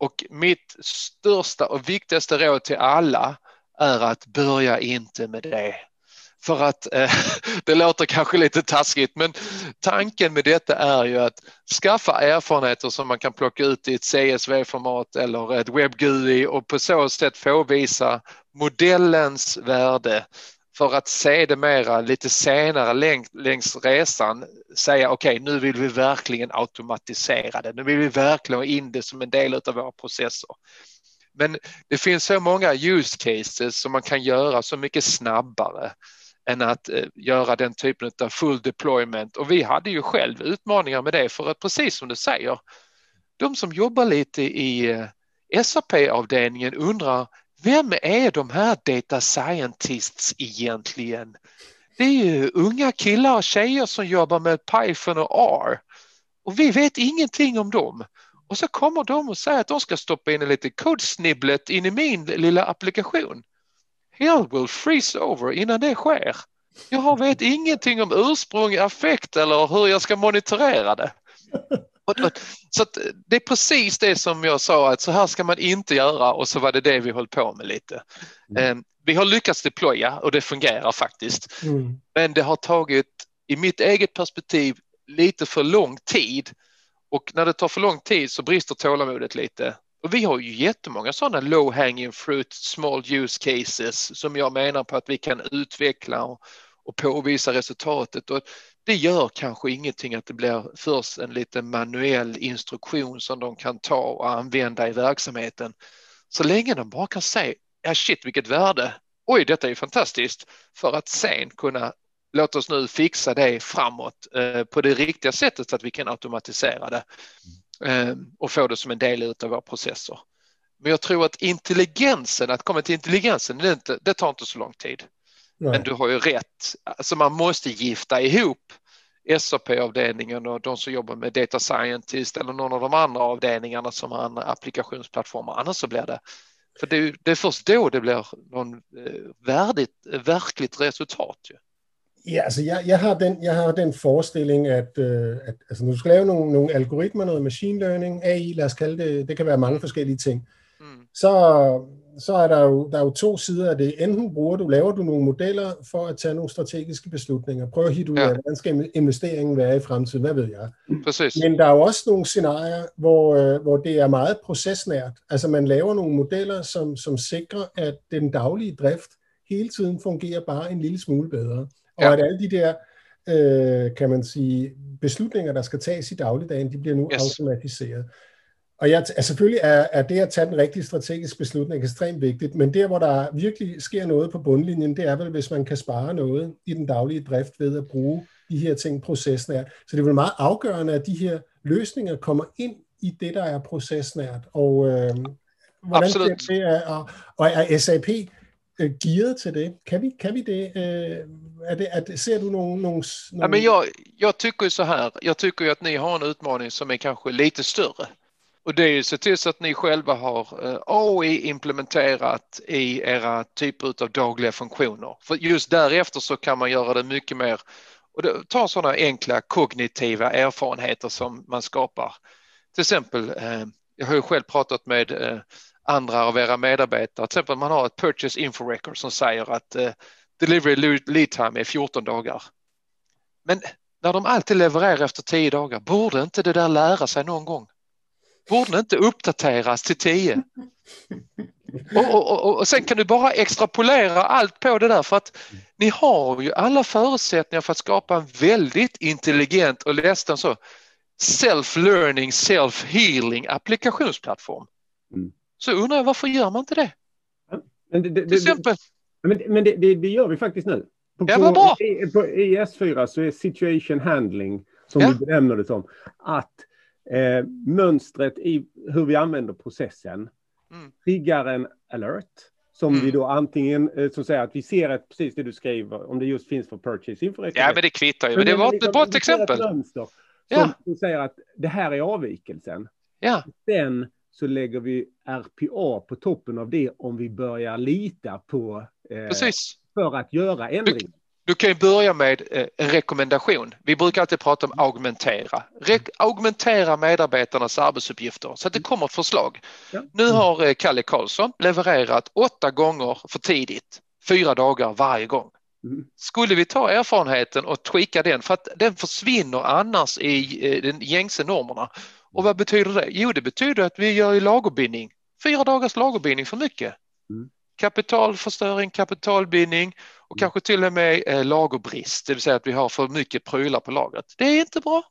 Och mitt största och viktigaste råd till alla är att börja inte med det. För att det låter kanske lite taskigt, men tanken med detta är ju att skaffa erfarenheter som man kan plocka ut i ett CSV-format eller ett WebGUI och på så sätt påvisa modellens värde. För att se det mera lite senare längs resan, säga okej, nu vill vi verkligen automatisera det. Nu vill vi verkligen ha in det som en del av våra processer. Men det finns så många use cases som man kan göra så mycket snabbare än att göra den typen av full deployment. Och vi hade ju själv utmaningar med det, för att precis som du säger, de som jobbar lite i SAP-avdelningen undrar Vem är de här data scientists egentligen? Det är ju unga killar och tjejer som jobbar med Python och R. Och vi vet ingenting om dem. Och så kommer de och säger att de ska stoppa in lite kodsnibblet in i min lilla applikation. Hell will freeze over innan det sker. Jag vet ingenting om ursprung, affekt eller hur jag ska monitorera det. Så det är precis det som jag sa, att så här ska man inte göra, och så var det det vi höll på med lite. Vi har lyckats deploya och det fungerar faktiskt. Men det har tagit, i mitt eget perspektiv, lite för lång tid. Och när det tar för lång tid så brister tålamodet lite. Och vi har ju jättemånga sådana low hanging fruit, small use cases som jag menar på att vi kan utveckla och påvisa resultatet. Och det gör kanske ingenting att det blir först en liten manuell instruktion som de kan ta och använda i verksamheten. Så länge de bara kan säga, ja shit vilket värde, oj detta är fantastiskt, för att sen kunna låta oss nu fixa det framåt på det riktiga sättet så att vi kan automatisera det och få det som en del av våra processer. Men jag tror att intelligensen, att komma till intelligensen, det tar inte så lång tid. Nej. Men du har ju rätt. Alltså man måste gifta ihop SAP-avdelningen och de som jobbar med data scientist eller någon av de andra avdelningarna som har andra applikationsplattformar. Annars så blir det. För det är först då det blir någon verkligt resultat ju. Ja, altså jeg har den forestilling, at altså, når du skal lave nogle algoritmer, noget machine learning, AI, lad os kalde det, det kan være mange forskellige ting, så er der er jo to sider af det. Enten laver du nogle modeller for at tage nogle strategiske beslutninger, prøv at hitte ud af, hvordan skal investeringen være i fremtiden, hvad ved jeg. Præcis. Men der er jo også nogle scenarier, hvor det er meget procesnært. Altså man laver nogle modeller, som sikrer, at den daglige drift hele tiden fungerer bare en lille smule bedre. Ja. Og at alle de der, kan man sige, beslutninger, der skal tages i dagligdagen, de bliver nu automatiseret. Og selvfølgelig er det at tage den rigtige strategiske beslutning ekstremt vigtigt, men der, hvor der virkelig sker noget på bundlinjen, det er vel, hvis man kan spare noget i den daglige drift ved at bruge de her ting procesnært. Så det er vel meget afgørende, at de her løsninger kommer ind i det, der er procesnært. Og hvordan det er, og er SAP gearet til det? Kan vi det? Ser du nogle... Ja, men jeg tycker så här. Jag tycker att ni har en utmaning som är kanske lite större. Och det är ju så till så att ni själva har AI implementerat i era typer av dagliga funktioner. För just därefter så kan man göra det mycket mer. Och ta sådana enkla kognitiva erfarenheter som man skapar. Till exempel, jag har ju själv pratat med... andra av era medarbetare. Till exempel man har ett purchase info record som säger att delivery lead time är 14 dagar. Men när de alltid levererar efter 10 dagar, borde inte det där lära sig någon gång? Borde det inte uppdateras till 10? Och sen kan du bara extrapolera allt på det där, för att ni har ju alla förutsättningar för att skapa en väldigt intelligent och nästan så self-learning, self-healing applikationsplattform. Så undrar jag, varför gör man inte det? Ja, men det gör vi faktiskt nu. På ES4 så är situation handling, som vi benämner det som, att mönstret i hur vi använder processen triggar en alert som vi då antingen, så att säga, att vi ser att precis det du skriver, om det just finns för purchase info. Ja, men det kvittar ju. Men det var liksom, bara ett exempel. Mönster, som säger att det här är avvikelsen. Ja. Sen så lägger vi RPA på toppen av det om vi börjar lita på för att göra ändring. Du kan ju börja med en rekommendation. Vi brukar alltid prata om augmentera. Augmentera medarbetarnas arbetsuppgifter så att det kommer ett förslag. Ja. Nu har Kalle Karlsson levererat 8 gånger för tidigt. 4 dagar varje gång. Skulle vi ta erfarenheten och tweaka den, för att den försvinner annars i den gängse normerna. Och vad betyder det? Jo, det betyder att vi gör i lagerbindning. 4 dagars lagerbindning för mycket. Kapitalförstöring, kapitalbindning och kanske till och med lagerbrist. Det vill säga att vi har för mycket prylar på lagret. Det är inte bra.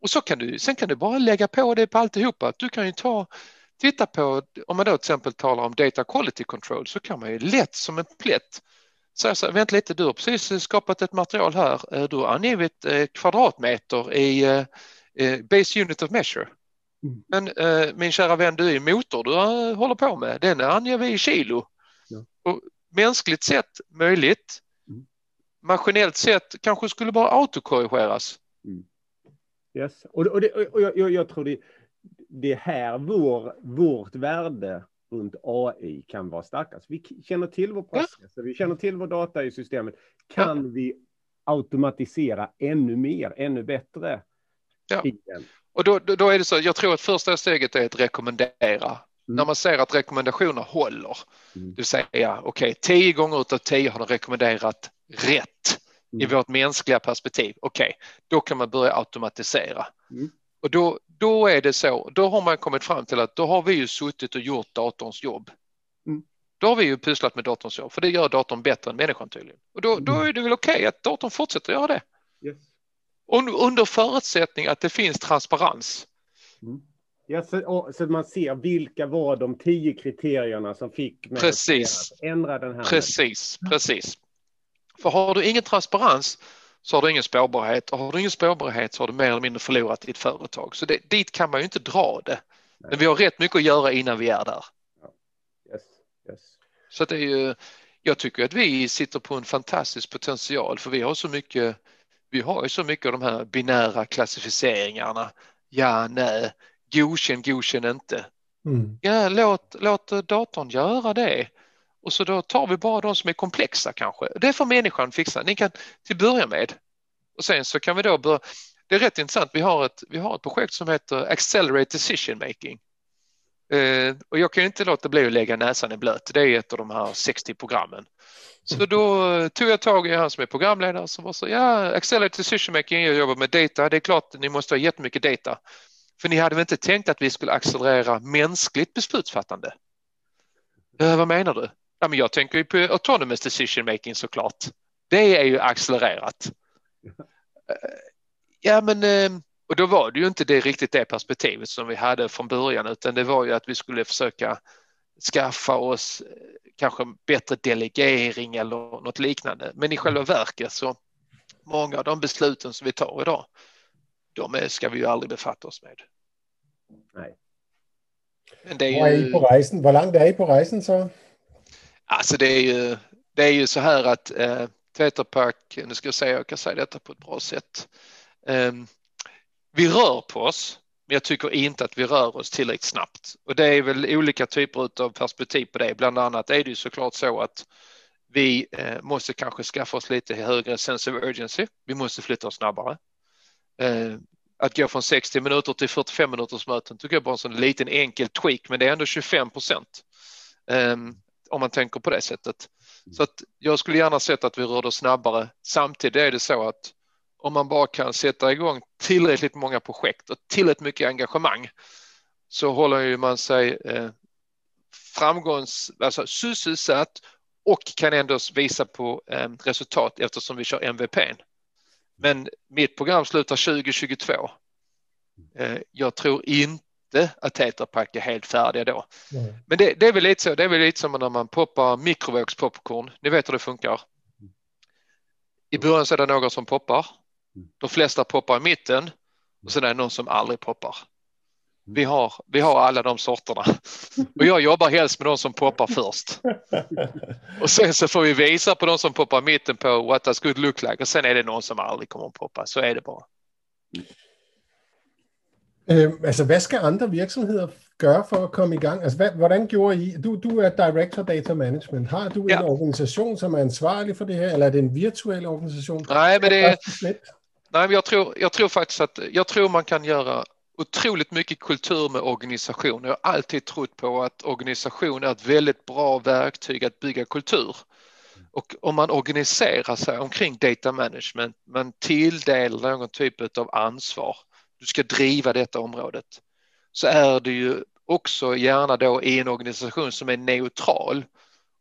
Och så kan du, sen kan du bara lägga på det på alltihopa. Du kan ju titta på, om man då till exempel talar om data quality control, så kan man ju lätt som en plätt. Så vänta lite, du har precis skapat ett material här. Du har angivit kvadratmeter i base unit of measure. Men min kära vän, du är motor du håller på med. Den anger vi i kilo. Ja. Och mänskligt sett möjligt. Mm. Maskinellt sett kanske skulle bara autokorrigeras. Mm. Yes. Och jag tror det är här vårt värde runt AI kan vara starkast. Vi känner till vår process, vi känner till vår data i systemet. Kan vi automatisera ännu mer, ännu bättre? Ja. Och då är det så, jag tror att första steget är att rekommendera. När man ser att rekommendationer håller, det vill säga, okej, 10 gånger utav 10 har de rekommenderat rätt i vårt mänskliga perspektiv. Okej, då kan man börja automatisera. Och då är det så, då har man kommit fram till att då har vi ju suttit och gjort datorns jobb. Då har vi ju pysslat med datorns jobb, för det gör datorn bättre än människan tydligen. Och då är det väl okej att datorn fortsätter göra det. Yes. Och under förutsättning att det finns transparens. Ja, så man ser vilka var de 10 kriterierna som fick mig att ändra den här. Precis. För har du ingen transparens så har du ingen spårbarhet. Och har du ingen spårbarhet så har du mer eller mindre förlorat ditt företag. Så dit kan man ju inte dra det. Nej. Men vi har rätt mycket att göra innan vi är där. Ja. Yes. Så det är ju, jag tycker att vi sitter på en fantastisk potential. För vi har så mycket... Vi har ju så mycket av de här binära klassificeringarna. Ja, nej, godkänn inte. Ja, låt datorn göra det. Och så då tar vi bara de som är komplexa kanske. Det får människan fixa. Ni kan till börja med. Och sen så kan vi då börja. Det är rätt intressant. Vi har ett projekt som heter Accelerate Decision Making. Och jag kan ju inte låta bli att lägga näsan i blöt. Det är ett av de här 60 programmen. Så då tog jag tag i han som är programledare som var så, Accelerate Decision Making, jag jobbar med data. Det är klart ni måste ha jättemycket data. För ni hade väl inte tänkt att vi skulle accelerera mänskligt beslutsfattande? Vad menar du? Ja, men jag tänker ju på Autonomous Decision Making såklart. Det är ju accelererat. Och då var det ju inte riktigt det perspektivet som vi hade från början, utan det var ju att vi skulle försöka skaffa oss kanske bättre delegering eller något liknande. Men i själva verket så många av de besluten som vi tar idag, de ska vi ju aldrig befatta oss med. Nej. Men det är ju... Hur långt är ni på reisen så? Alltså det är ju så här att Tetra Pak, nu ska jag kan säga detta på ett bra sätt. Vi rör på oss, men jag tycker inte att vi rör oss tillräckligt snabbt. Och det är väl olika typer av perspektiv på det. Bland annat är det ju såklart så att vi måste kanske skaffa oss lite högre sense of urgency. Vi måste flytta oss snabbare. Att gå från 60 minuter till 45 minuters möten tycker jag bara en sån liten enkel tweak, men det är ändå 25%. Om man tänker på det sättet. Så att jag skulle gärna sett att vi rör oss snabbare. Samtidigt är det så att om man bara kan sätta igång tillräckligt många projekt och tillräckligt mycket engagemang så håller ju man sig sysselsatt och kan ändå visa på resultat eftersom vi kör MVP:n. Men mitt program slutar 2022. Jag tror inte att Tetra Pak är helt färdiga då. Men det är väl lite så. Det är väl lite som när man poppar mikrovågspopcorn. Ni vet hur det funkar. I början så är det någon som poppar. De flesta poppar i mitten och sen är det någon som aldrig poppar. Vi har alla de sorterna. Och jag jobbar helst med de som poppar först. Och sen så får vi visa på de som poppar i mitten på what that could look like. Och sen är det någon som aldrig kommer att poppa. Så är det bara. Altså, hvad skal andre virksomheder gøre for at komme i gang? Altså, hvordan gjorde I? Du er Director Data Management. Har du en organisation, som er ansvarlig for det her, eller er det en virtuel organisation? Nej, men jeg tror man kan gøre otroligt mycket kultur med organisation. Jeg har alltid trott på, at organisation er et väldigt bra verktyg at bygga kultur. Och om man organiserer sig omkring data management, man tilldelar någon typ av ansvar. Du ska driva detta området, så är det ju också gärna då i en organisation som är neutral.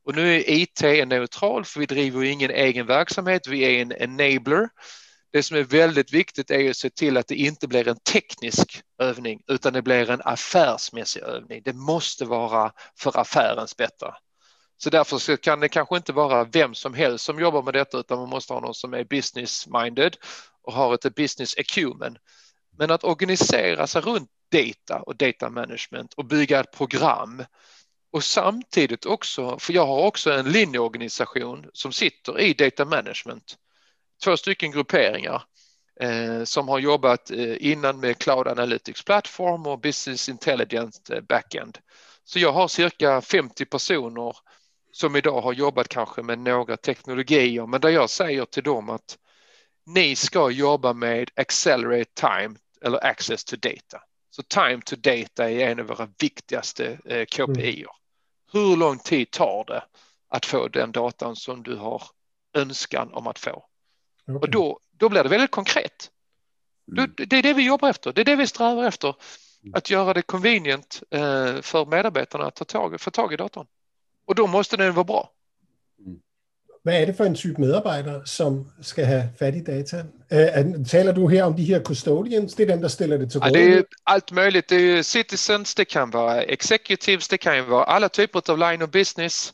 Och nu är IT neutral, för vi driver ju ingen egen verksamhet, vi är en enabler. Det som är väldigt viktigt är att se till att det inte blir en teknisk övning, utan det blir en affärsmässig övning. Det måste vara för affärens bästa. Så därför kan det kanske inte vara vem som helst som jobbar med detta, utan man måste ha någon som är business minded och har ett business acumen. Men att organisera sig runt data och data management och bygga ett program. Och samtidigt också, för jag har också en linjeorganisation som sitter i data management. 2 stycken grupperingar som har jobbat innan med Cloud Analytics Platform och Business Intelligence Backend. Så jag har cirka 50 personer som idag har jobbat kanske med några teknologier, men där jag säger till dem att ni ska jobba med accelerate time eller access to data. Så time to data är en av våra viktigaste KPIer. Hur lång tid tar det att få den datan som du har önskan om att få? Okay. Och då blir det väldigt konkret. Det är det vi jobbar efter. Det är det vi strävar efter. Att göra det convenient för medarbetarna att få tag i datorn. Och då måste den vara bra. Hvad er det for en type medarbejder, som skal have fat i data? Taler du her om de her custodians? Det er dem, der stiller det til rådighed? Ja, det er alt muligt. Det er citizens, det kan være executives, det kan være alla typer av line of business.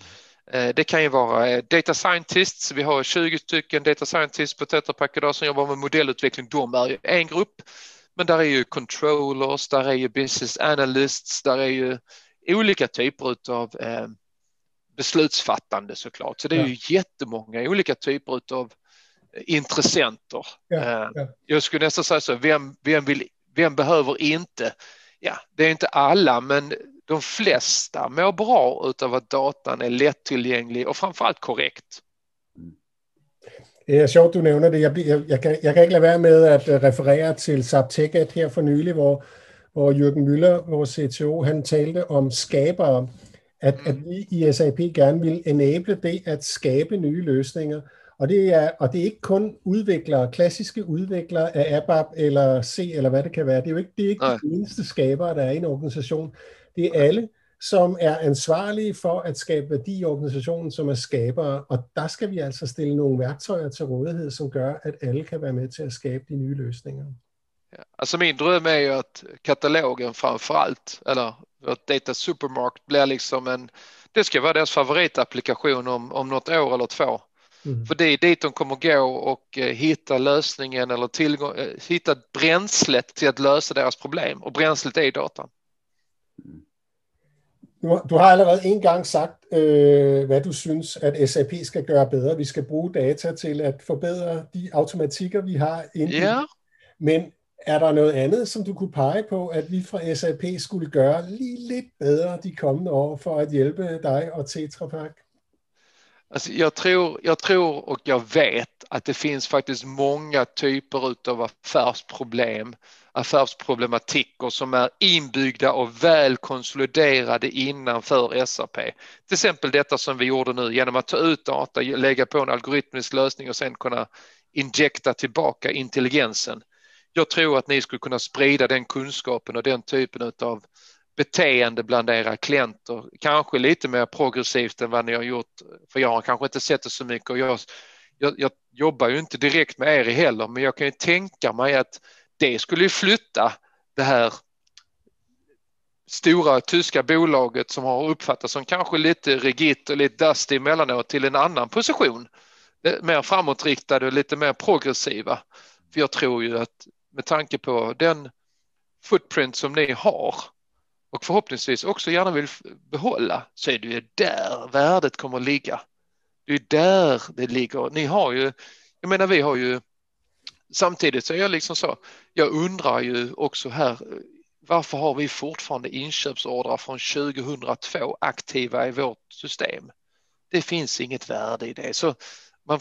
Det kan ju vara data scientists. Vi har 20 stycken data scientists på Tetra Pak idag som jobbar med modellutveckling. De är ju en grupp, men där är ju controllers, där är ju business analysts, där är ju olika typer av beslutsfattande såklart. Så det är ju jättemånga olika typer av intressenter. Ja, ja. Jag skulle nästan säga så, vem behöver inte? Ja, det är inte alla, men de flesta mår bra utav att datan är lättillgänglig och framförallt korrekt. Det er sjovt, du nævner det. Jeg kan ikke lade være med at referere til SAP TechEd her for nylig, hvor Jürgen Müller, vores CTO, han talte om skabere, at vi i SAP gerne vil enable det at skabe nye løsninger. Og det er ikke kun udviklere, klassiske udviklere af ABAP eller C eller hvad det kan være. Det er ikke de eneste skabere, der er i en organisation. Det er alle, som er ansvarlige for at skabe værdi i organisationen, som er skabere. Og der skal vi altså stille nogle værktøjer til rådighed, som gør, at alle kan være med til at skabe de nye løsninger. Ja, altså min drøm er jo, at katalogen framförallt, eller at Data Supermarket bliver liksom det skal være deres favoritapplikation om något år eller 2. För det är dit de kommer gå och hitta lösningen eller hitta bränslet till att lösa deras problem. Och bränslet är i datan. Du har allerede en gang sagt, hvad du synes, at SAP skal gøre bedre. Vi skal bruge data til at forbedre de automatikker, vi har inden. Yeah. Men er der noget andet, som du kunne pege på, at vi fra SAP skulle gøre lige lidt bedre de kommende år for at hjælpe dig og Tetra Pak? Alltså jag tror och jag vet att det finns faktiskt många typer utav affärsproblematiker som är inbyggda och väl konsoliderade innanför SAP. Till exempel detta som vi gjorde nu genom att ta ut data, lägga på en algoritmisk lösning och sen kunna injekta tillbaka intelligensen. Jag tror att ni skulle kunna sprida den kunskapen och den typen utav beteende bland era klienter, kanske lite mer progressivt än vad ni har gjort, för jag har kanske inte sett det så mycket och jag jobbar ju inte direkt med er heller, men jag kan ju tänka mig att det skulle ju flytta det här stora tyska bolaget som har uppfattats som kanske lite rigitt och lite dusty emellanåt till en annan position, mer framåtriktade och lite mer progressiva, för jag tror ju att med tanke på den footprint som ni har och förhoppningsvis också gärna vill behålla, så är det ju där värdet kommer att ligga. Det är där det ligger. Ni har ju, jag menar vi har ju, samtidigt så är jag liksom så, jag undrar ju också här, varför har vi fortfarande inköpsordrar från 2002 aktiva i vårt system? Det finns inget värde i det. Så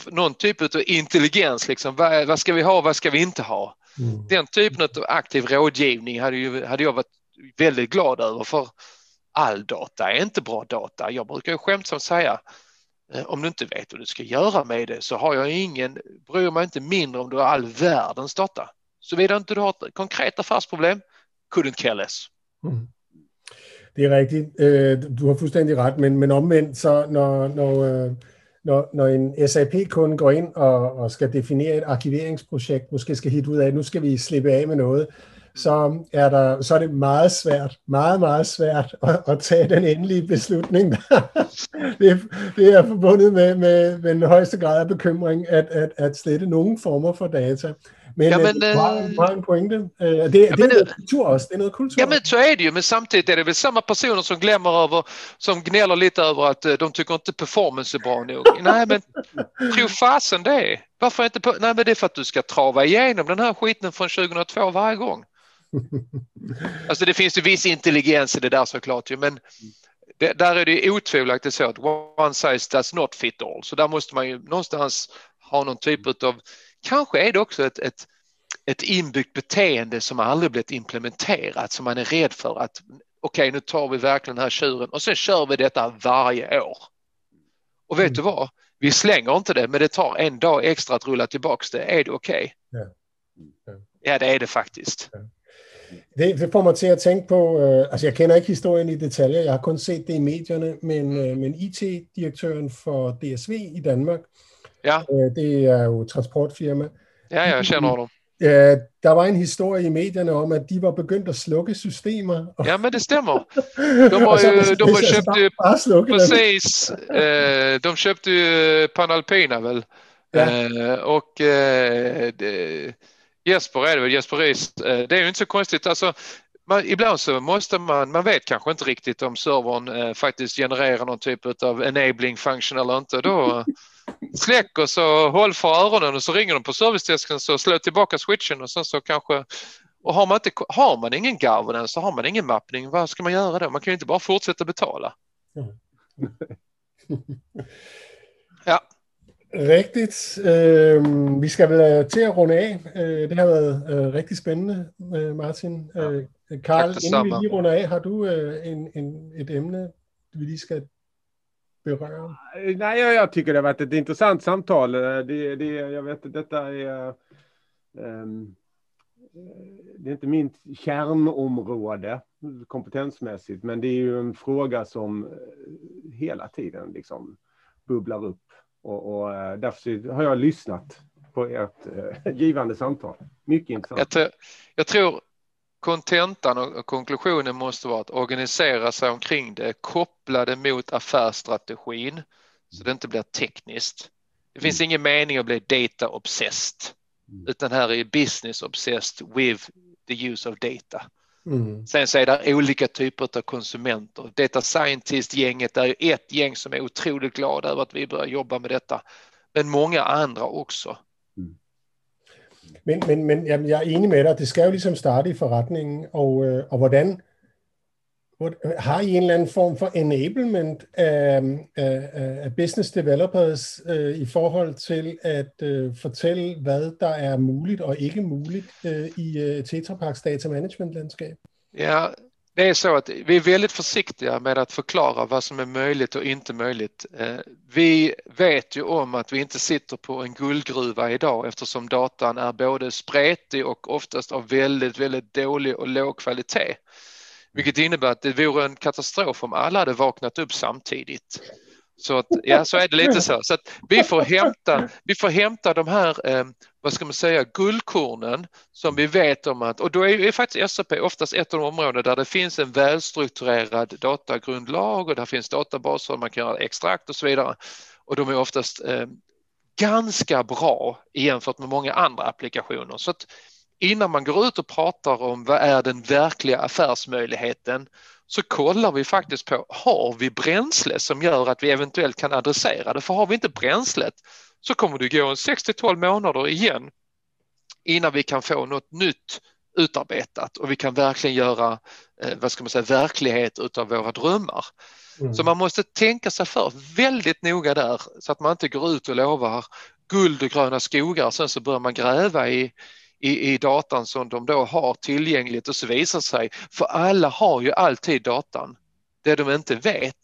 någon typ av intelligens, liksom, vad ska vi ha, vad ska vi inte ha? Den typen av aktiv rådgivning hade jag varit väldigt glad över, för all data är inte bra data. Jag brukar ju skämtsamt säga, om du inte vet vad du ska göra med det så har jag bryr mig inte mindre om du har all världens data. Såvida inte du har ett konkret affärsproblem, couldn't care less. Mm. Det är riktigt. Du har fullständigt rätt, men omvänt så når en SAP-kunde går in och ska definiera ett arkiveringsprojekt, måske ska hitta ut att nu ska vi slippe av med något, så er det meget svært, meget, meget svært at tage den endelige beslutning. Det er forbundet med den højeste grad af bekymring at slette nogen former for data. Men bare en pointe. Det er noget kultur også. Det är något kultur. Ja, men så är det ju. Men samtidigt är det väl samma personer som glömmer över, som gnäller lite över att de tycker inte performance är bra nog. Nej, men tro fasen det är. Varför inte på? Nej, men det är för att du ska trava igenom den här skiten från 2002 varje gång. Alltså det finns ju viss intelligens i det där såklart ju, men det, där är det otvivelaktigt så att one size does not fit all. Så där måste man ju någonstans ha någon typ av, kanske är det också ett inbyggt beteende som aldrig blivit implementerat, som man är rädd för att okej, nu tar vi verkligen den här tjuren och sen kör vi detta varje år. Och vet du vad? Vi slänger inte det, men det tar en dag extra att rulla tillbaka det. Är det okej? Ja, det är det faktiskt. Det får mig til at tænke på, altså jeg kender ikke historien i detaljer, jeg har kun set det i medierne, men IT-direktøren for DSV i Danmark, det er jo transportfirma. Ja, jeg kender Orholm. Der var en historie i medierne om, at de var begyndt at slukke systemer. Ja, men det stemmer. De købte Panalpina, vel? Ja. Jesper Ries, det är ju inte så konstigt. Alltså, ibland så måste man vet kanske inte riktigt om servern faktiskt genererar någon typ av enabling function eller inte. Då släck och så håll för öronen och så ringer de på servicedesken så slå tillbaka switchen och sen så kanske... Och har man ingen governance så har man ingen mappning. Vad ska man göra då? Man kan ju inte bara fortsätta betala. Ja. Rigtigt. Vi skal vel til at runde af. Det har været rigtig spændende, Martin. Carl, inden vi lige runder af, har du et emne, vi lige skal berøre? Nej, jag tycker det har varit ett intressant samtal. Jag vet att detta är... Det är inte min kärnområde kompetensmässigt, men det är ju en fråga som hela tiden liksom bubblar upp. Och därför har jag lyssnat på ett givande samtal. Mycket intressant. Jag tror kontentan och konklusionen måste vara att organisera sig omkring det, koppla det mot affärsstrategin så det inte blir tekniskt. Det finns ingen mening att bli data obsessed, utan här är business obsessed with the use of data. Sen så är det olika typer av konsumenter. Data scientist-gänget är ett gäng som är otroligt glada över att vi börjar jobba med detta. Men många andra också. Men jamen, jeg er enig med dig. Det skal jo ligesom starte i forretningen. Og hvordan... Har I en eller anden form for enablement af business developers i forhold til at fortælle, hvad der er muligt og ikke muligt i Tetra Paks data management-landskab? Ja, det är så att vi är väldigt försiktiga med att förklara vad som är möjligt och inte möjligt. Vi vet ju om att vi inte sitter på en guldgruva idag eftersom datan är både spretig och oftast av väldigt, väldigt dålig och låg kvalitet. Vilket innebär att det vore en katastrof om alla hade vaknat upp samtidigt. Så att, ja, så är det lite så. Så att vi får hämta de här, vad ska man säga, guldkornen som vi vet om att, och då är faktiskt SAP oftast ett av de områden där det finns en välstrukturerad datagrundlag och där finns databaser där man kan göra extrakt och så vidare. Och de är oftast ganska bra jämfört med många andra applikationer. Så att innan man går ut och pratar om vad är den verkliga affärsmöjligheten så kollar vi faktiskt på, har vi bränsle som gör att vi eventuellt kan adressera det? För har vi inte bränslet så kommer det gå 6-12 månader igen innan vi kan få något nytt utarbetat och vi kan verkligen göra, vad ska man säga, verklighet utav våra drömmar. Så man måste tänka sig för väldigt noga där så att man inte går ut och lovar guld och gröna skogar sen så börjar man gräva i datan som de då har tillgängligt och så visar sig. För alla har ju alltid datan. Det de inte vet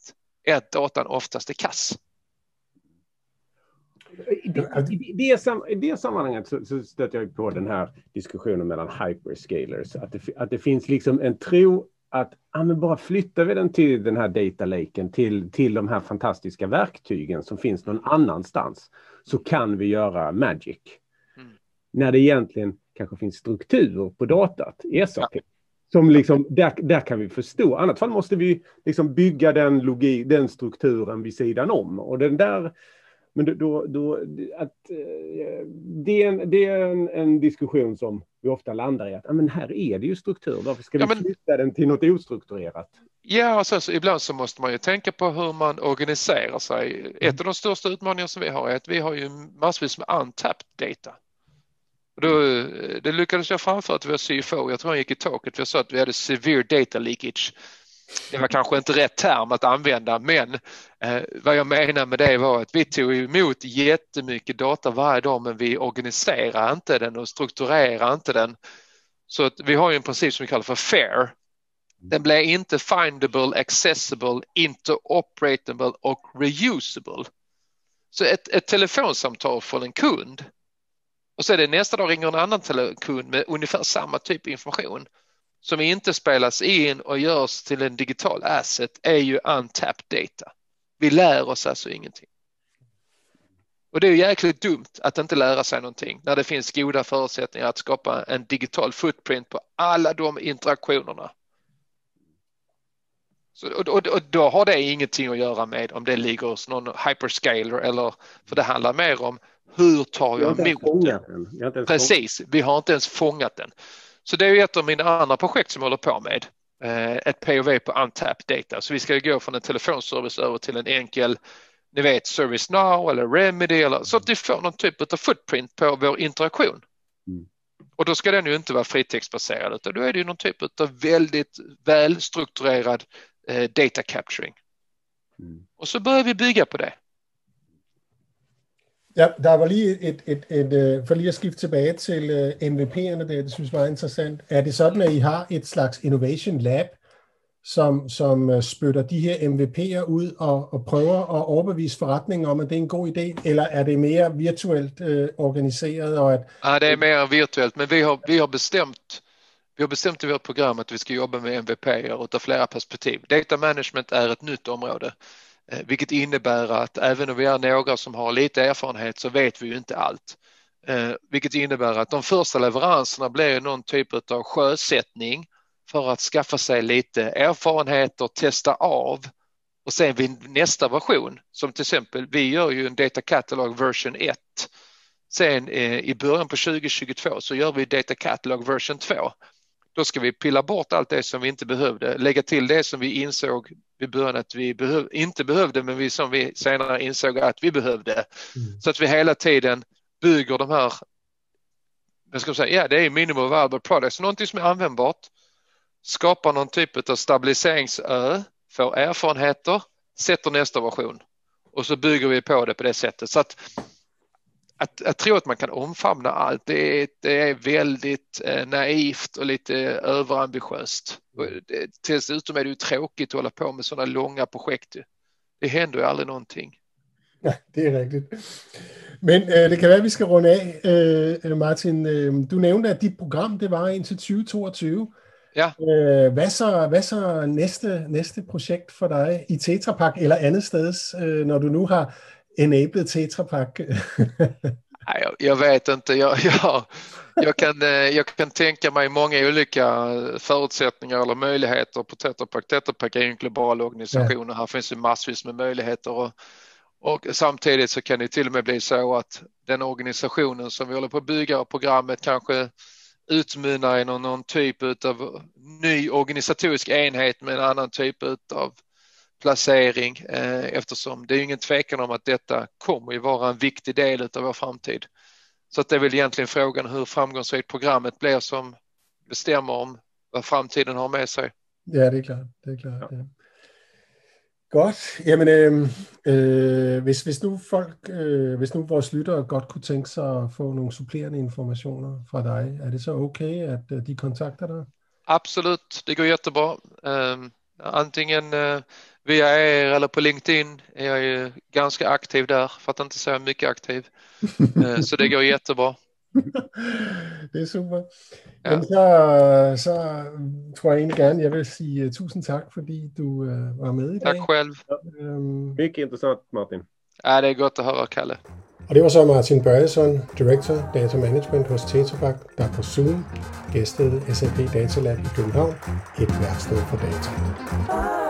är att datan oftast är kass. I det sammanhanget så stöter jag på den här diskussionen mellan hyperscalers. Att det finns liksom en tro att bara flyttar vi den till den här data laken till de här fantastiska verktygen som finns någon annanstans så kan vi göra magic. När det egentligen kanske finns strukturer på datat i SAP. Som liksom, där kan vi förstå. Annars fall måste vi liksom bygga den strukturen vid sidan om. Och den där Men då att det är en diskussion som vi ofta landar i, att men här är det ju struktur, varför ska vi flytta den till något ostrukturerat? Ja, alltså, så ibland så måste man ju tänka på hur man organiserar sig. Mm. Ett av de största utmaningarna som vi har är att vi har ju massvis med untapped data. Då, det lyckades jag framför att vi var CFO, jag tror han gick i taket, vi sa att vi hade severe data leakage. Det var kanske inte rätt term att använda, men vad jag menar med det var att vi tog emot jättemycket data varje dag, men vi organiserar inte den och strukturerar inte den. Så att vi har ju en princip som vi kallar för FAIR. Den blir inte findable, accessible, interoperable och reusable. Så ett telefonsamtal från en kund, och så är det nästa dag ringer en annan kund med ungefär samma typ information, som inte spelas in och görs till en digital asset, är ju untapped data. Vi lär oss alltså ingenting. Och det är ju jäkligt dumt att inte lära sig någonting när det finns goda förutsättningar att skapa en digital footprint på alla de interaktionerna. Så, och då har det ingenting att göra med om det ligger hos någon hyperscaler, eller, för det handlar mer om hur tar jag emot den. Precis, vi har inte ens fångat den. Så det är ett av mina andra projekt som jag håller på med, ett POV på untapped data. Så vi ska gå från en telefonservice över till en enkel, ni vet, ServiceNow eller Remedy, eller, så att vi får någon typ av footprint på vår interaktion. Mm. Och då ska den ju inte vara fritextbaserad, utan då är det ju någon typ av väldigt välstrukturerad data capturing. Mm. Och så börjar vi bygga på det. Ja, der var lige for lige at skifte tilbage til MVP'erne, det synes var interessant. Er det sådan, at I har et slags innovation lab, som spytter de her MVP'er ud og prøver at overbevise forretningen om, at det er en god idé, eller er det mere virtuelt organiseret? Og at... Ja, det er mere virtuelt, men vi har bestemt i vårt program at vi skal jobbe med MVP'er utav flere perspektiv. Data management er et nytt område. Vilket innebär att även om vi är några som har lite erfarenhet så vet vi ju inte allt. Vilket innebär att de första leveranserna blir någon typ av sjösättning för att skaffa sig lite erfarenhet och testa av. Och sen vid nästa version, som till exempel, vi gör ju en Data Catalog version 1. Sen i början på 2022 så gör vi Data Catalog version 2. Då ska vi pilla bort allt det som vi inte behövde, lägga till det som vi insåg i början att vi inte behövde, men som vi senare insåg att vi behövde. Mm. Så att vi hela tiden bygger de här, jag ska säga, ja, det är minimum viable products, någonting som är användbart, skapar någon typ av stabiliseringsö, får erfarenheter, sätter nästa version och så bygger vi på det sättet. Så att tro att man kan omfamna allt, det är väldigt naivt och lite överambitiöst. Dessutom är det ju tråkigt att hålla på med sådana långa projekt. Det händer ju aldrig någonting. Nej, det är riktigt. Men det kan vara att vi ska runde av. Martin, du nämnde att ditt program det var in till 2022. Ja. Vad så nästa projekt för dig i Tetra Pak eller annanstans när du nu har enabled Tetra Pak? Nej, jag vet inte. Jag kan tänka mig många olika förutsättningar eller möjligheter på Tetra Pak. Tetra Pak är en global organisation och här finns ju massvis med möjligheter. Och samtidigt så kan det till och med bli så att den organisationen som vi håller på att bygga och programmet kanske utmynnar i någon typ av ny organisatorisk enhet med en annan typ av placering, eftersom det är ingen tvekan om att detta kommer att vara en viktig del av vår framtid. Så att det är väl egentligen frågan hur framgångsrikt programmet blir som bestämmer om vad framtiden har med sig. Ja, det är klart. Det är klart, ja. Ja. Godt. Jamen, hvis nu vores lyttere godt kunne tænke sig at få nogle supplerende informationer fra dig, er det så okay, at de kontakter dig? Absolut, det går jättebra. Antingen via er eller på LinkedIn är jag ju ganska aktiv där, för att inte säga mycket aktiv. Så det går jättebra. Det är super. Ja. Men så tror jag egentlig gerne, jeg vil sige tusind tak, fordi du var med i dag. Tak selv. Mycket intressant, Martin. Ja, det är gott att höra, Kalle. Og det var så Martin Börjesson, Director Data Management hos Tetra Pak, der på Zoom gæstede SAP Data Lab i København, et værksted for data.